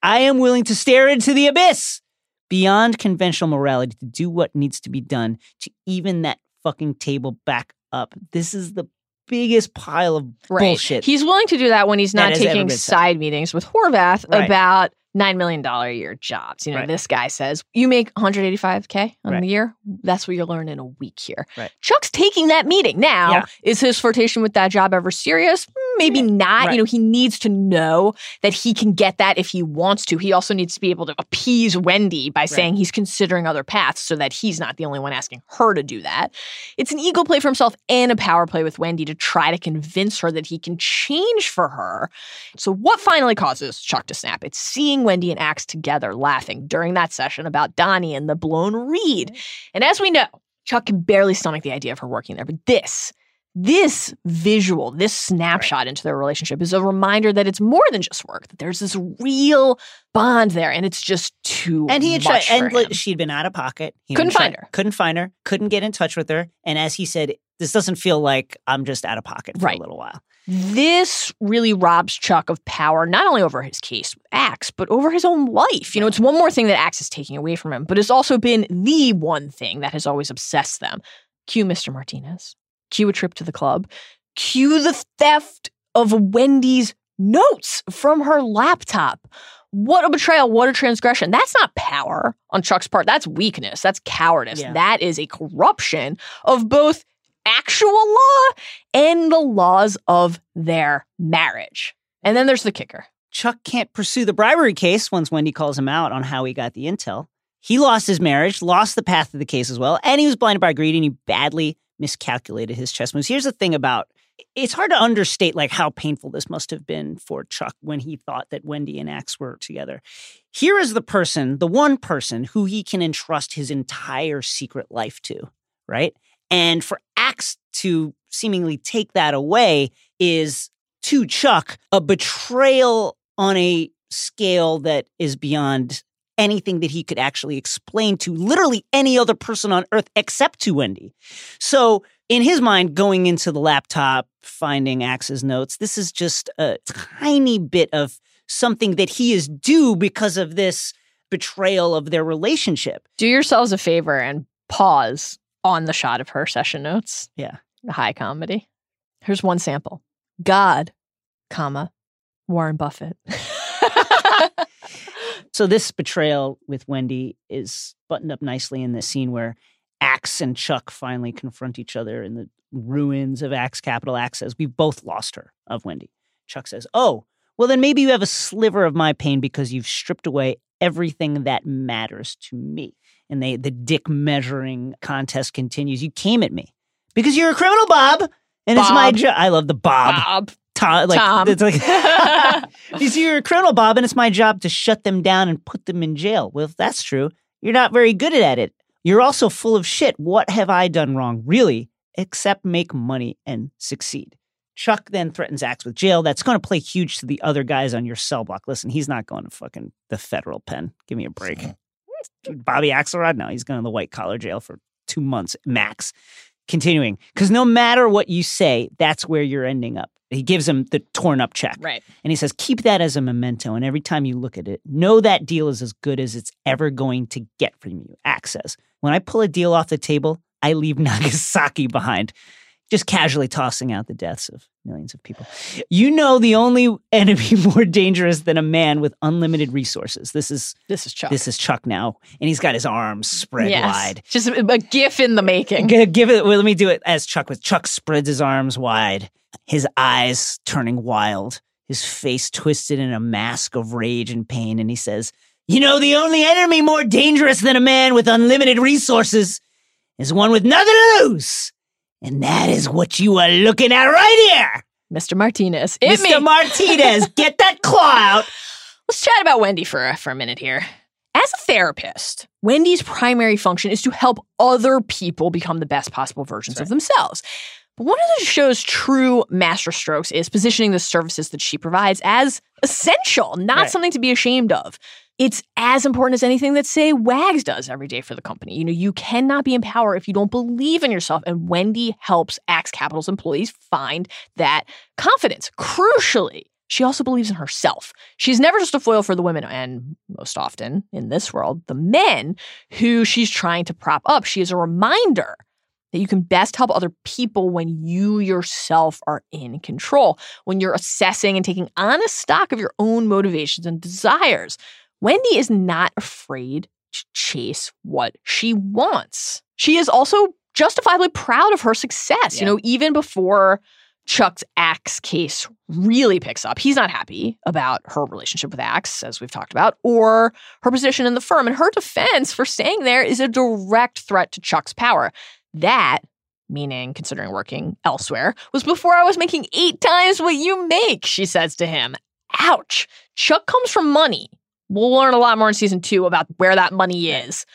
I am willing to stare into the abyss beyond conventional morality to do what needs to be done to even that fucking table back up. This is the biggest pile of bullshit. He's willing to do that when he's not taking side meetings with Horvath about $9 million a year jobs. You know, this guy says, you make $185K on the year. That's what you learn in a week here. Right. Chuck's taking that meeting. Now, is his flirtation with that job ever serious? Maybe not. Right. You know, he needs to know that he can get that if he wants to. He also needs to be able to appease Wendy by saying he's considering other paths so that he's not the only one asking her to do that. It's an ego play for himself and a power play with Wendy to try to convince her that he can change for her. So what finally causes Chuck to snap? It's seeing Wendy and Axe together laughing during that session about Donnie and the blown reed. And as we know, Chuck can barely stomach the idea of her working there, but this visual, this snapshot into their relationship is a reminder that it's more than just work, that there's this real bond there, and it's just too much for him. And she'd been out of pocket. Couldn't find her. Couldn't get in touch with her. And as he said, this doesn't feel like I'm just out of pocket for a little while. This really robs Chuck of power, not only over his case with Axe, but over his own life. You know, it's one more thing that Axe is taking away from him, but it's also been the one thing that has always obsessed them. Cue Mr. Martinez. Cue a trip to the club, cue the theft of Wendy's notes from her laptop. What a betrayal, what a transgression. That's not power on Chuck's part. That's weakness. That's cowardice. Yeah. That is a corruption of both actual law and the laws of their marriage. And then there's the kicker. Chuck can't pursue the bribery case once Wendy calls him out on how he got the intel. He lost his marriage, lost the path of the case as well, and he was blinded by greed, and he badly miscalculated his chess moves. Here's the thing about, it's hard to understate like how painful this must have been for Chuck when he thought that Wendy and Axe were together. Here is the person, the one person who he can entrust his entire secret life to, right? And for Axe to seemingly take that away is, to Chuck, a betrayal on a scale that is beyond anything that he could actually explain to literally any other person on earth except to Wendy. So in his mind, going into the laptop, finding Axe's notes, this is just a tiny bit of something that he is due because of this betrayal of their relationship. Do yourselves a favor and pause on the shot of her session notes. Yeah. High comedy. Here's one sample. God, comma, Warren Buffett. So this betrayal with Wendy is buttoned up nicely in the scene where Axe and Chuck finally confront each other in the ruins of Axe Capital. Axe says, "We've both lost her of Wendy." Chuck says, "Oh, well then maybe you have a sliver of my pain because you've stripped away everything that matters to me." And the dick measuring contest continues. "You came at me because you're a criminal, Bob, and Bob. It's my job." I love the Bob. Tom. It's like, "Because you're a criminal, Bob, and it's my job to shut them down and put them in jail." Well, if that's true, you're not very good at it. You're also full of shit. What have I done wrong, really, except make money and succeed? Chuck then threatens Axe with jail. That's going to play huge to the other guys on your cell block. Listen, he's not going to fucking the federal pen. Give me a break. Bobby Axelrod? No, he's going to the white-collar jail for 2 months max. Continuing, because no matter what you say, that's where you're ending up. He gives him the torn-up check. Right. And he says, "Keep that as a memento, and every time you look at it, know that deal is as good as it's ever going to get from you." Axe says, "When I pull a deal off the table, I leave Nagasaki behind," just casually tossing out the deaths of millions of people. "You know the only enemy more dangerous than a man with unlimited resources." This is Chuck. This is Chuck now. And he's got his arms spread wide. Just a gif in the making. Let me do it as Chuck. Chuck spreads his arms wide, his eyes turning wild, his face twisted in a mask of rage and pain. And he says, "You know the only enemy more dangerous than a man with unlimited resources is one with nothing to lose. And that is what you are looking at right here. Mr. Martinez. Mr. Martinez, get that claw out." Let's chat about Wendy for a minute here. As a therapist, Wendy's primary function is to help other people become the best possible versions of themselves. But one of the show's true masterstrokes is positioning the services that she provides as essential, not something to be ashamed of. It's as important as anything that, say, Wags does every day for the company. You know, you cannot be in power if you don't believe in yourself. And Wendy helps Axe Capital's employees find that confidence. Crucially, she also believes in herself. She's never just a foil for the women, and most often in this world, the men who she's trying to prop up. She is a reminder that you can best help other people when you yourself are in control, when you're assessing and taking honest stock of your own motivations and desires. Wendy is not afraid to chase what she wants. She is also justifiably proud of her success. Yeah. You know, even before Chuck's Axe case really picks up, he's not happy about her relationship with Axe, as we've talked about, or her position in the firm. And her defense for staying there is a direct threat to Chuck's power. That, meaning considering working elsewhere, was before I was making 8 times what you make, she says to him. Ouch. Chuck comes from money. We'll learn a lot more in season 2 about where that money is.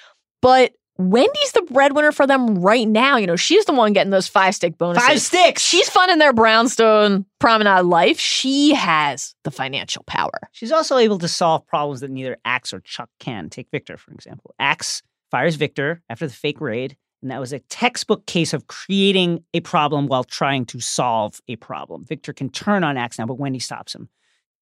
But Wendy's the breadwinner for them right now. You know, she's the one getting those 5-stick bonuses. 5 sticks! She's funding their brownstone promenade life. She has the financial power. She's also able to solve problems that neither Axe or Chuck can. Take Victor, for example. Axe fires Victor after the fake raid, and that was a textbook case of creating a problem while trying to solve a problem. Victor can turn on Axe now, but Wendy stops him.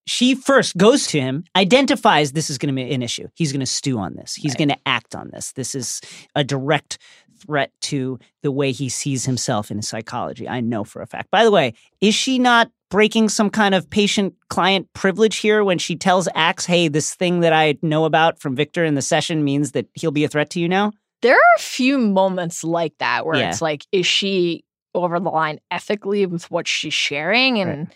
She first goes to him, identifies this is going to be an issue. He's going to stew on this. He's going to act on this. This is a direct threat to the way he sees himself in his psychology. I know for a fact. By the way, is she not breaking some kind of patient-client privilege here when she tells Axe, hey, this thing that I know about from Victor in the session means that he'll be a threat to you now? There are a few moments like that where it's like, is she over the line ethically with what she's sharing? And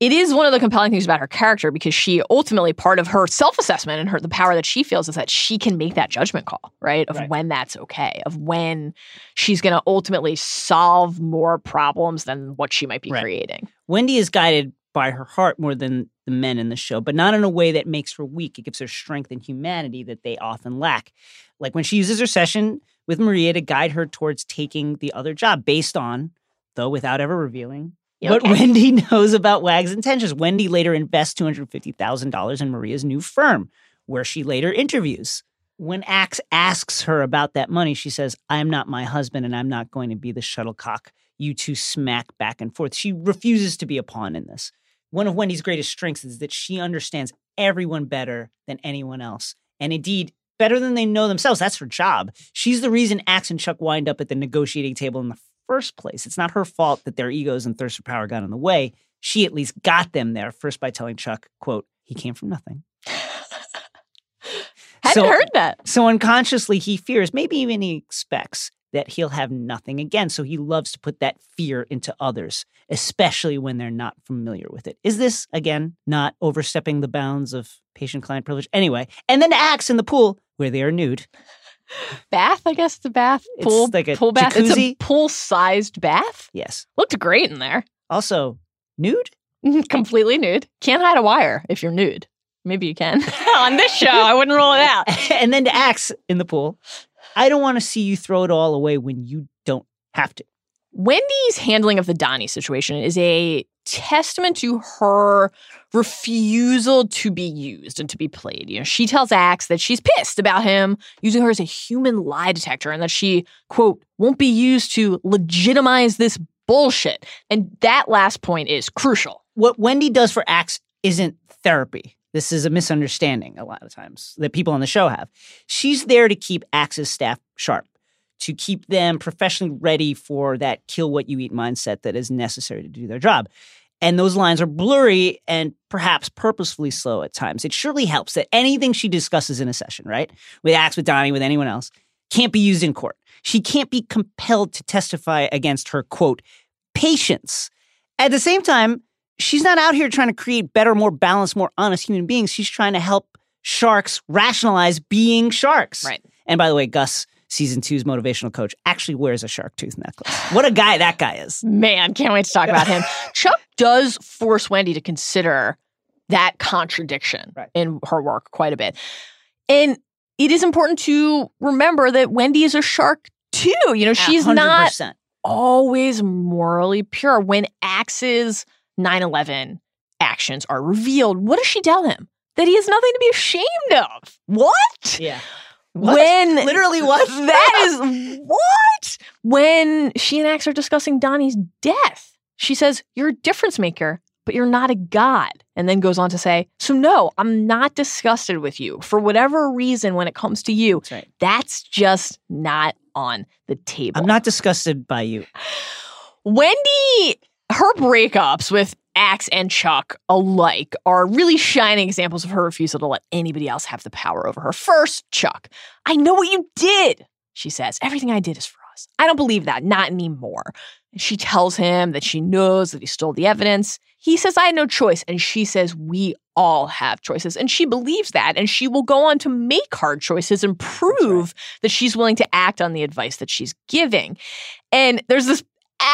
it is one of the compelling things about her character, because she ultimately, part of her self-assessment and the power that she feels is that she can make that judgment call, right? Of when that's okay, of when she's going to ultimately solve more problems than what she might be creating. Wendy is guided by her heart more than the men in the show, but not in a way that makes her weak. It gives her strength and humanity that they often lack. Like when she uses her session with Maria to guide her towards taking the other job based on, though without ever revealing, what Wendy knows about Wag's intentions. Wendy later invests $250,000 in Maria's new firm, where she later interviews. When Axe asks her about that money, she says, I'm not my husband and I'm not going to be the shuttlecock you two smack back and forth. She refuses to be a pawn in this. One of Wendy's greatest strengths is that she understands everyone better than anyone else. And indeed, better than they know themselves. That's her job. She's the reason Axe and Chuck wind up at the negotiating table in the first place. It's not her fault that their egos and thirst for power got in the way. She at least got them there first by telling Chuck, quote, he came from nothing. Hadn't heard that. So unconsciously, he fears, maybe even he expects, that he'll have nothing again. So he loves to put that fear into others, especially when they're not familiar with it. Is this, again, not overstepping the bounds of patient-client privilege? Anyway, and then Axe in the pool, where they are nude. Bath, I guess, the bath. Pool, it's like a pool bath. Jacuzzi. It's a pool-sized bath? Yes. Looked great in there. Also, nude? Completely nude. Can't hide a wire if you're nude. Maybe you can. On this show, I wouldn't rule it out. And then to Axe in the pool. I don't want to see you throw it all away when you don't have to. Wendy's handling of the Donnie situation is a testament to her refusal to be used and to be played. You know, she tells Axe that she's pissed about him using her as a human lie detector and that she, quote, won't be used to legitimize this bullshit. And that last point is crucial. What Wendy does for Axe isn't therapy. This is a misunderstanding a lot of times that people on the show have. She's there to keep Axe's staff sharp, to keep them professionally ready for that kill-what-you-eat mindset that is necessary to do their job. And those lines are blurry and perhaps purposefully slow at times. It surely helps that anything she discusses in a session, right, with Axe, with Donnie, with anyone else, can't be used in court. She can't be compelled to testify against her, quote, patients. At the same time, she's not out here trying to create better, more balanced, more honest human beings. She's trying to help sharks rationalize being sharks. Right. And by the way, Gus, season two's motivational coach, actually wears a shark tooth necklace. What a guy that guy is. Man, can't wait to talk about him. Chuck does force Wendy to consider that contradiction in her work quite a bit. And it is important to remember that Wendy is a shark too. You know, she's 100%. Not always morally pure. When Axe's 9/11 actions are revealed, what does she tell him? That he has nothing to be ashamed of. What? Yeah. What? When literally what? That is what? When she and Axe are discussing Donnie's death, she says, you're a difference maker, but you're not a god. And then goes on to say, so no, I'm not disgusted with you. For whatever reason, when it comes to you, that's just not on the table. I'm not disgusted by you. Wendy... her breakups with Axe and Chuck alike are really shining examples of her refusal to let anybody else have the power over her. First, Chuck, I know what you did, she says. Everything I did is for us. I don't believe that. Not anymore. She tells him that she knows that he stole the evidence. He says, I had no choice. And she says, we all have choices. And she believes that. And she will go on to make hard choices and prove that she's willing to act on the advice that she's giving. And there's this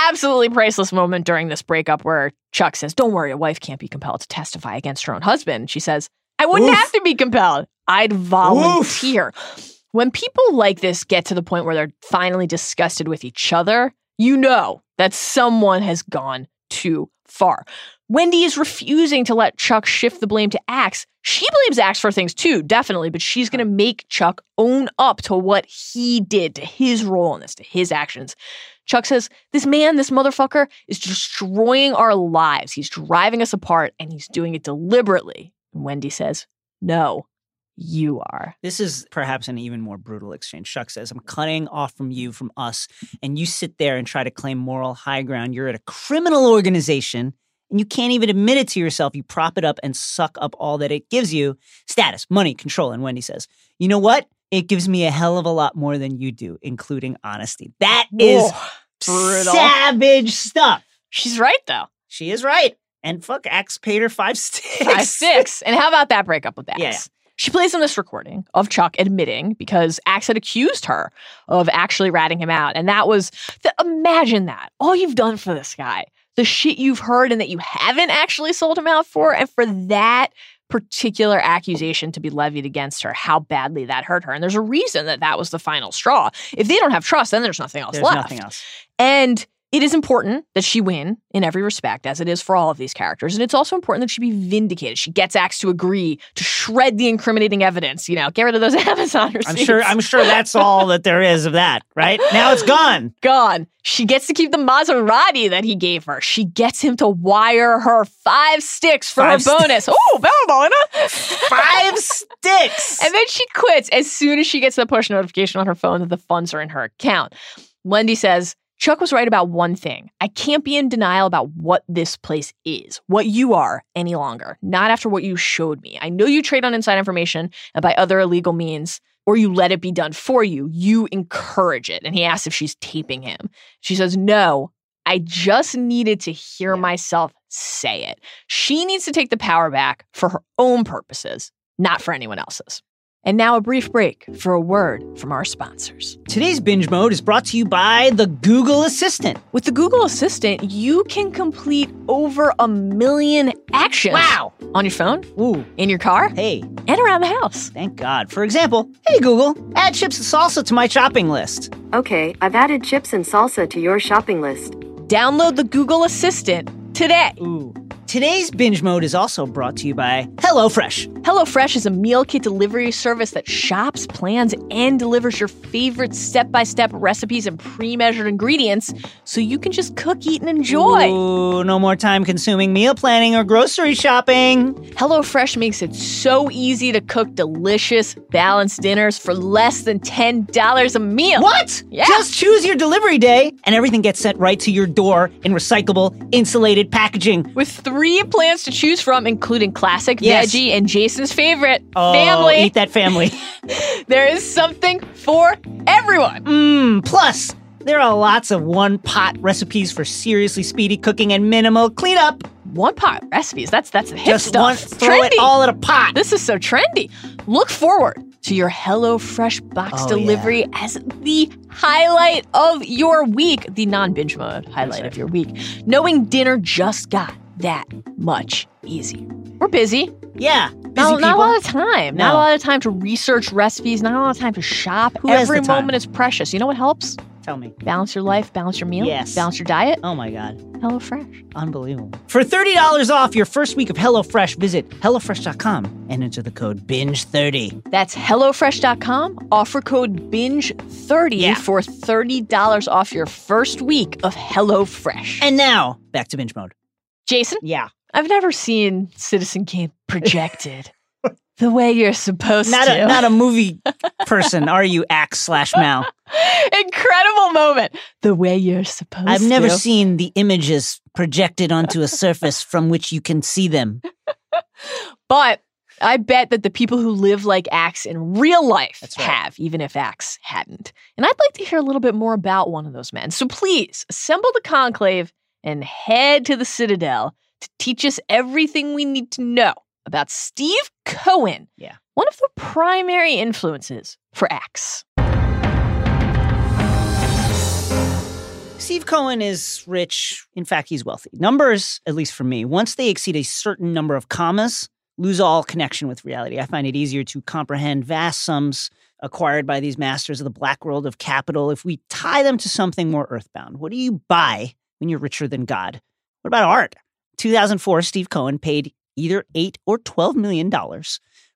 absolutely priceless moment during this breakup where Chuck says, don't worry, a wife can't be compelled to testify against her own husband. She says, I wouldn't have to be compelled. I'd volunteer. Oof. When people like this get to the point where they're finally disgusted with each other, you know that someone has gone too far. Wendy is refusing to let Chuck shift the blame to Axe. She blames Axe for things too, definitely, but she's going to make Chuck own up to what he did, to his role in this, to his actions. Chuck says, this man, this motherfucker, is destroying our lives. He's driving us apart, and he's doing it deliberately. And Wendy says, no, you are. This is perhaps an even more brutal exchange. Chuck says, I'm cutting off from you, from us, and you sit there and try to claim moral high ground. You're at a criminal organization, and you can't even admit it to yourself. You prop it up and suck up all that it gives you. Status, money, control. And Wendy says, you know what? It gives me a hell of a lot more than you do, including honesty. That is brutal. Savage stuff. She's right, though. She is right. And fuck, Axe paid her 5 sticks. 5 sticks. And how about that breakup with Axe? Yeah. She plays him this recording of Chuck admitting, because Axe had accused her of actually ratting him out. And that was, imagine that. All you've done for this guy, the shit you've heard and that you haven't actually sold him out for, and for that particular accusation to be levied against her, how badly that hurt her. And there's a reason that that was the final straw. If they don't have trust, then there's nothing else left. Nothing else. And It is important that she win in every respect, as it is for all of these characters. And it's also important that she be vindicated. She gets Axe to agree to shred the incriminating evidence. You know, get rid of those Amazon receipts. I'm sure that's all that there is of that, right? Now it's gone. Gone. She gets to keep the Maserati that he gave her. She gets him to wire her 5 sticks for her bonus. Oh, Ballerina. 5 sticks. And then she quits as soon as she gets the push notification on her phone that the funds are in her account. Wendy says, Chuck was right about one thing. I can't be in denial about what this place is, what you are any longer, not after what you showed me. I know you trade on inside information and by other illegal means, or you let it be done for you. You encourage it. And he asks if she's taping him. She says, no, I just needed to hear myself say it. She needs to take the power back for her own purposes, not for anyone else's. And now a brief break for a word from our sponsors. Today's Binge Mode is brought to you by the Google Assistant. With the Google Assistant, you can complete over 1 million actions. Wow. On your phone. Ooh. In your car. Hey. And around the house. Thank God. For example, hey Google, add chips and salsa to my shopping list. Okay, I've added chips and salsa to your shopping list. Download the Google Assistant today. Ooh. Today's Binge Mode is also brought to you by HelloFresh. HelloFresh is a meal kit delivery service that shops, plans, and delivers your favorite step-by-step recipes and pre-measured ingredients so you can just cook, eat, and enjoy. Ooh, no more time-consuming meal planning or grocery shopping. HelloFresh makes it so easy to cook delicious, balanced dinners for less than $10 a meal. What? Yeah. Just choose your delivery day, and everything gets sent right to your door in recyclable, insulated packaging. With 3 plans to choose from, including classic, veggie, and Jason's favorite, family. Eat that family. There is something for everyone. Plus, there are lots of one-pot recipes for seriously speedy cooking and minimal cleanup. One-pot recipes? That's the hip just stuff. Just throw it all in a pot. This is so trendy. Look forward to your HelloFresh box delivery as the highlight of your week. The non-binge mode highlight of your week. Knowing dinner just got that much easier. We're busy. Yeah, busy people. Not a lot of time. No. Not a lot of time to research recipes. Not a lot of time to shop. Every moment is precious. You know what helps? Tell me. Balance your life, balance your meal, balance your diet. Oh my God. HelloFresh. Unbelievable. For $30 off your first week of HelloFresh, visit HelloFresh.com and enter the code BINGE30. That's HelloFresh.com, offer code BINGE30 for $30 off your first week of HelloFresh. And now, back to Binge Mode. Jason? Yeah. I've never seen Citizen Kane projected the way you're supposed to. Not a movie person, are you, Axe/Mal? Incredible moment. The way you're supposed to. I've never seen the images projected onto a surface from which you can see them. But I bet that the people who live like Axe in real life have, even if Axe hadn't. And I'd like to hear a little bit more about one of those men. So please, assemble the conclave and head to the Citadel to teach us everything we need to know about Steve Cohen, one of the primary influences for Axe. Steve Cohen is rich. In fact, he's wealthy. Numbers, at least for me, once they exceed a certain number of commas, lose all connection with reality. I find it easier to comprehend vast sums acquired by these masters of the black world of capital if we tie them to something more earthbound. What do you buy when you're richer than God? What about art? 2004, Steve Cohen paid either $8 or $12 million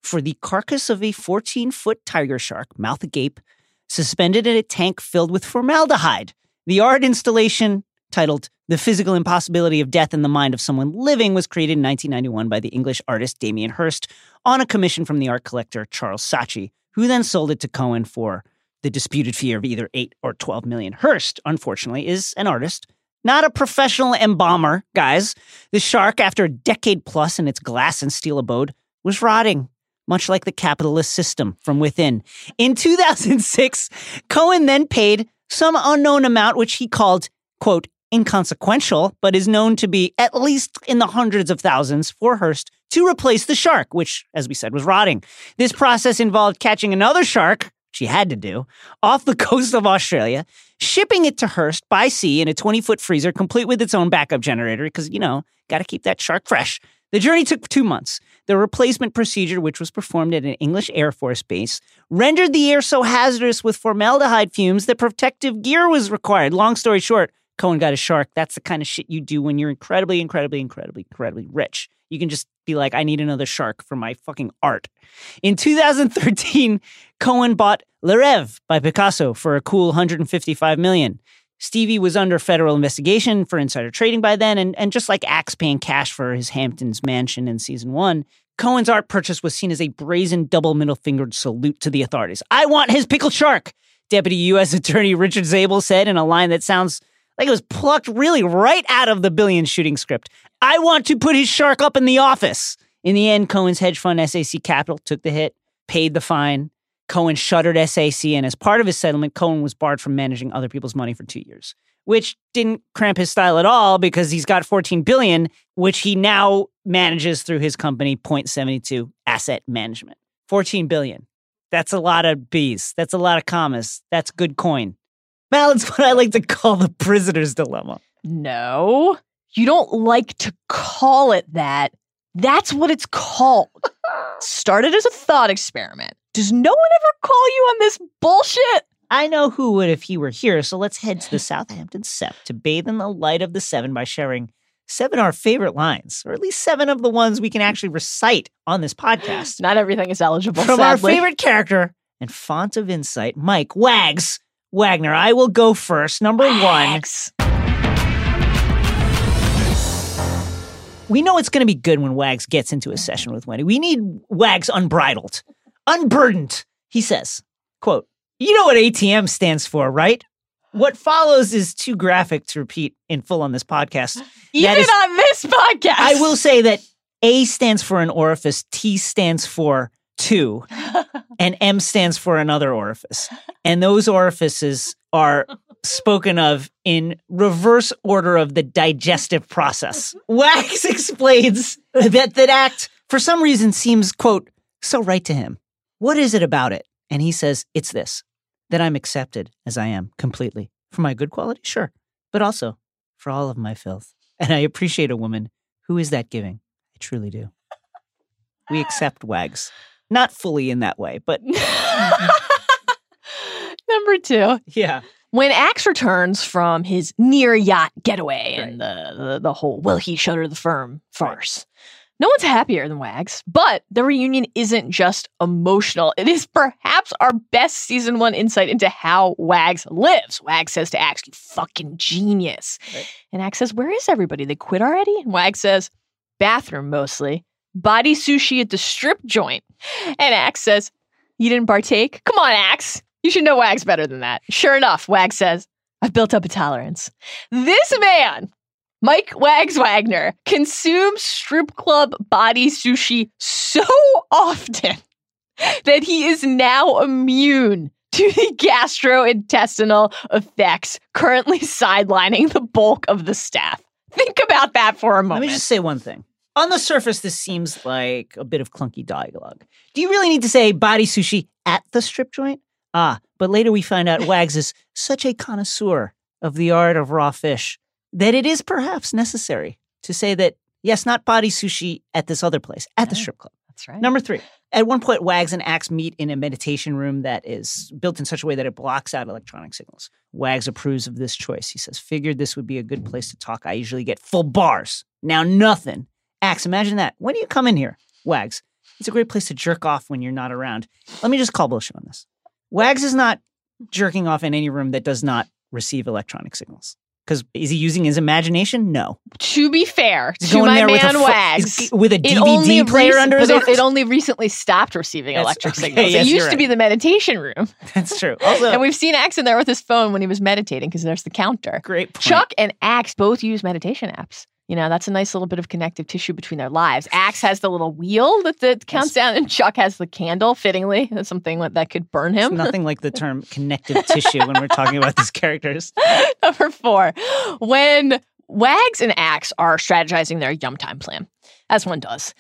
for the carcass of a 14-foot tiger shark, mouth agape, suspended in a tank filled with formaldehyde. The art installation, titled The Physical Impossibility of Death in the Mind of Someone Living, was created in 1991 by the English artist Damien Hirst on a commission from the art collector Charles Saatchi, who then sold it to Cohen for the disputed fee of either $8 or $12 million. Hirst, unfortunately, is an artist, not a professional embalmer, guys. The shark, after a decade plus in its glass and steel abode, was rotting, much like the capitalist system from within. In 2006, Cohen then paid some unknown amount, which he called, quote, inconsequential, but is known to be at least in the hundreds of thousands, for Hirst to replace the shark, which, as we said, was rotting. This process involved catching another shark, she had to do, off the coast of Australia, shipping it to Hirst by sea in a 20-foot freezer, complete with its own backup generator, because, you know, got to keep that shark fresh. The journey took 2 months. The replacement procedure, which was performed at an English Air Force base, rendered the air so hazardous with formaldehyde fumes that protective gear was required. Long story short, Cohen got a shark. That's the kind of shit you do when you're incredibly, incredibly, incredibly, incredibly rich. You can just be like, I need another shark for my fucking art. In 2013, Cohen bought Le Rêve by Picasso for a cool $155 million. Stevie was under federal investigation for insider trading by then, and just like Axe paying cash for his Hamptons mansion in season one, Cohen's art purchase was seen as a brazen double middle-fingered salute to the authorities. I want his pickled shark, Deputy U.S. Attorney Richard Zabel said in a line that sounds like it was plucked really right out of the Billions shooting script. I want to put his shark up in the office. In the end, Cohen's hedge fund, SAC Capital, took the hit, paid the fine. Cohen shuttered SAC, and as part of his settlement, Cohen was barred from managing other people's money for 2 years, which didn't cramp his style at all because he's got $14 billion, which he now manages through his company, Point72 Asset Management. $14 billion. That's a lot of B's. That's a lot of commas. That's good coin. That's what I like to call the prisoner's dilemma. No, you don't like to call it that. That's what it's called. Started as a thought experiment. Does no one ever call you on this bullshit? I know who would if he were here, so let's head to the Southampton Sept to bathe in the light of the Seven by sharing seven of our favorite lines, or at least seven of the ones we can actually recite on this podcast. Not everything is eligible, from sadly. Our favorite character and font of insight, Mike Wags Wagner. I will go first. Number Wags. One. We know it's going to be good when Wags gets into a session with Wendy. We need Wags unbridled, unburdened. He says, quote, "You know what ATM stands for, right? What follows is too graphic to repeat in full on this podcast." Even on this podcast. I will say that A stands for an orifice, T stands for two, and M stands for another orifice. And those orifices are spoken of in reverse order of the digestive process. Wags explains that that act, for some reason, seems, quote, so right to him. What is it about it? And he says, it's this, that I'm accepted as I am completely. For my good quality, sure, but also for all of my filth. And I appreciate a woman who is that giving. I truly do. We accept Wags. Not fully in that way, but... Number two. Yeah. When Axe returns from his near-yacht getaway and the whole will he shutter the firm farce, no one's happier than Wags, but the reunion isn't just emotional. It is perhaps our best season one insight into how Wags lives. Wags says to Axe, "You fucking genius." Right. And Axe says, "Where is everybody? They quit already?" And Wags says, "Bathroom mostly. Body sushi at the strip joint." And Axe says, "You didn't partake? Come on, Axe. You should know Wags better than that." Sure enough, Wags says, "I've built up a tolerance." This man, Mike Wags Wagner, consumes strip club body sushi so often that he is now immune to the gastrointestinal effects currently sidelining the bulk of the staff. Think about that for a moment. Let me just say one thing. On the surface, this seems like a bit of clunky dialogue. Do you really need to say body sushi at the strip joint? Ah, but later we find out Wags is such a connoisseur of the art of raw fish that it is perhaps necessary to say that, yes, not body sushi at this other place, at the strip club. That's right. Number three. At one point, Wags and Axe meet in a meditation room that is built in such a way that it blocks out electronic signals. Wags approves of this choice. He says, "Figured this would be a good place to talk. I usually get full bars. Now nothing." Axe, imagine that. "When do you come in here?" Wags, "It's a great place to jerk off when you're not around." Let me just call bullshit on this. Wags is not jerking off in any room that does not receive electronic signals. Because is he using his imagination? No. To be fair, he's to going my there man with Wags, with a DVD player under his arm. It only recently stopped receiving electric signals. Yes, it used to be the meditation room. That's true. Also, and we've seen Axe in there with his phone when he was meditating because there's the counter. Great point. Chuck and Axe both use meditation apps. You know, that's a nice little bit of connective tissue between their lives. Axe has the little wheel that counts down, and Chuck has the candle, fittingly. That's something that could burn him. It's nothing like the term connective tissue when we're talking about these characters. Number four, when Wags and Axe are strategizing their Yum Time plan, as one does,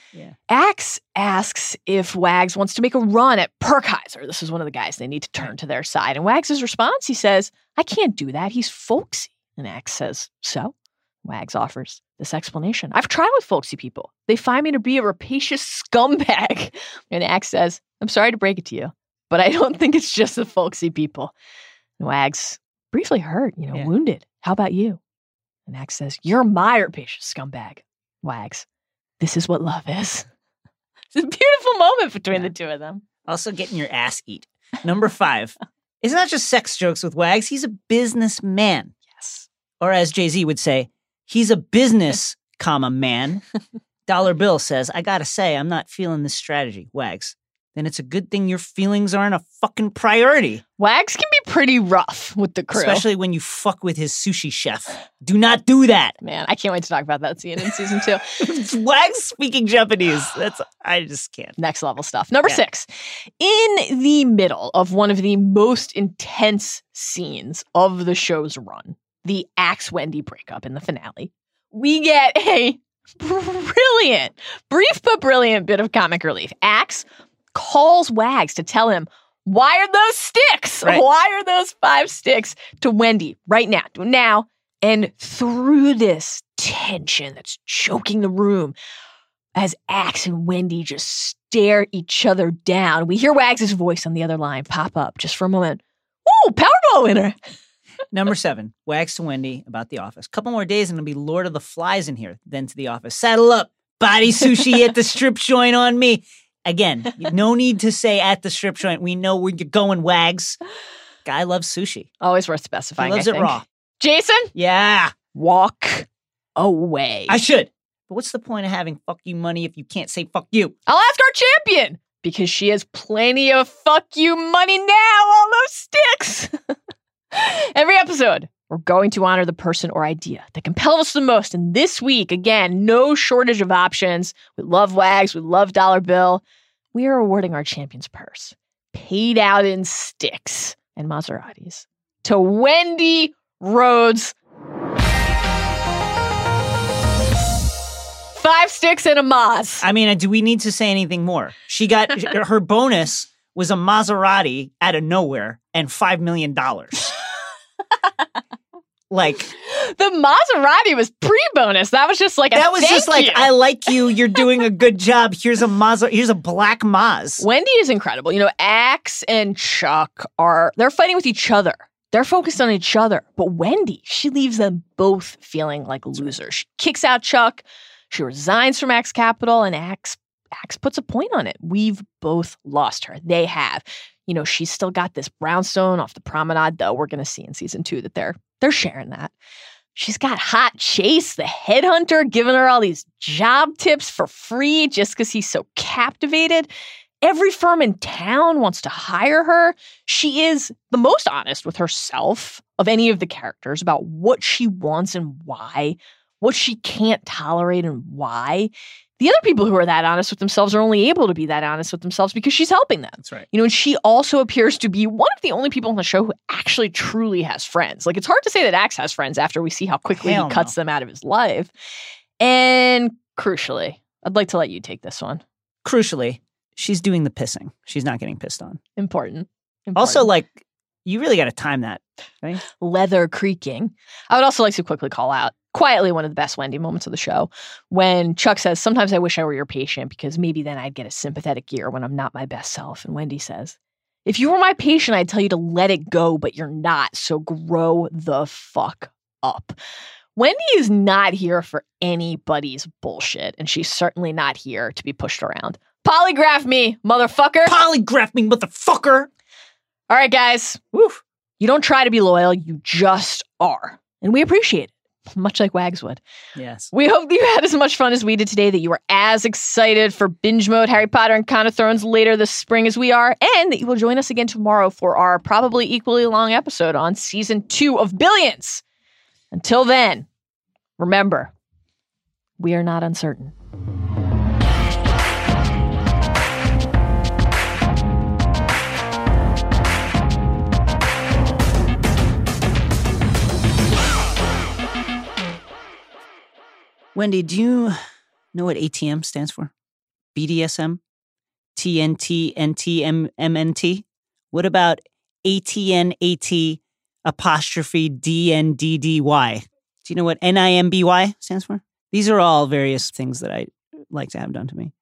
Axe asks if Wags wants to make a run at Perkheiser. This is one of the guys they need to turn to their side. And Wags' response, he says, "I can't do that. He's folksy." And Axe says, "So?" Wags offers this explanation: "I've tried with folksy people. They find me to be a rapacious scumbag." And Axe says, "I'm sorry to break it to you, but I don't think it's just the folksy people." And Wags, briefly hurt, wounded. "How about you?" Max says, "You're my bitch, scumbag." Wags, "This is what love is." It's a beautiful moment between the two of them. Also getting your ass eat. Number 5. It's not just sex jokes with Wags. He's a businessman. Yes. Or as Jay-Z would say, he's a business, man. Dollar Bill says, "I gotta say, I'm not feeling this strategy." Wags, "Then it's a good thing your feelings aren't a fucking priority." Wags can be pretty rough with the crew. Especially when you fuck with his sushi chef. Do not do that. Man, I can't wait to talk about that scene in season 2. Wags speaking Japanese. I just can't. Next level stuff. Number 6. In the middle of one of the most intense scenes of the show's run, the Axe-Wendy breakup in the finale, we get a brilliant, brief but brilliant bit of comic relief. Axe calls Wags to tell him, "Why are those sticks? Right. Why are those 5 sticks to Wendy right now? Do it now." And through this tension that's choking the room, as Axe and Wendy just stare each other down, we hear Wags' voice on the other line pop up just for a moment. "Ooh, Powerball winner." Number 7, Wags to Wendy about the office. "Couple more days and it'll be Lord of the Flies in here, then to the office. Saddle up, body sushi at the strip joint on me." Again, no need to say at the strip joint. We know where you're going, Wags. Guy loves sushi. Always worth specifying. He loves it raw. Jason? Yeah. Walk away. I should. But what's the point of having fuck you money if you can't say fuck you? I'll ask our champion, because she has plenty of fuck you money now, all those sticks. Every episode, we're going to honor the person or idea that compelled us the most. And this week, again, no shortage of options. We love Wags. We love Dollar Bill. We are awarding our champion's purse, paid out in sticks and Maseratis, to Wendy Rhoades. 5 sticks and a Maz. I mean, do we need to say anything more? She got her bonus was a Maserati out of nowhere and $5 million. Like, the Maserati was pre-bonus. That was just like I like you. You're doing a good job. Here's a Maserati. Here's a black Maz. Wendy is incredible. You know, Axe and Chuck they're fighting with each other. They're focused on each other. But Wendy, she leaves them both feeling like losers. She kicks out Chuck. She resigns from Axe Capital, and Axe puts a point on it. We've both lost her. They have. You know, she's still got this brownstone off the promenade, though. We're going to see in season 2 that they're sharing that. She's got hot Chase, the headhunter, giving her all these job tips for free just because he's so captivated. Every firm in town wants to hire her. She is the most honest with herself of any of the characters about what she wants and why, what she can't tolerate and why. The other people who are that honest with themselves are only able to be that honest with themselves because she's helping them. That's right. You know, and she also appears to be one of the only people on the show who actually truly has friends. Like, it's hard to say that Axe has friends after we see how quickly he cuts them out of his life. And crucially, I'd like to let you take this one. Crucially, she's doing the pissing. She's not getting pissed on. Important. Also, like, you really got to time that, right? Leather creaking. I would also like to quickly call out, quietly, one of the best Wendy moments of the show, when Chuck says, "Sometimes I wish I were your patient because maybe then I'd get a sympathetic ear when I'm not my best self." And Wendy says, "If you were my patient, I'd tell you to let it go, but you're not. So grow the fuck up." Wendy is not here for anybody's bullshit, and she's certainly not here to be pushed around. Polygraph me, motherfucker. Polygraph me, motherfucker. All right, guys. Woof. You don't try to be loyal. You just are. And we appreciate it. Much like Wags would. Yes. We hope that you had as much fun as we did today, that you were as excited for Binge Mode, Harry Potter, and Con of Thrones later this spring as we are, and that you will join us again tomorrow for our probably equally long episode on season 2 of Billions. Until then, remember, we are not uncertain. Wendy, do you know what ATM stands for? BDSM? TNT, NT, MNT? What about ATN, AT, apostrophe, DNDDY? Do you know what NIMBY stands for? These are all various things that I like to have done to me.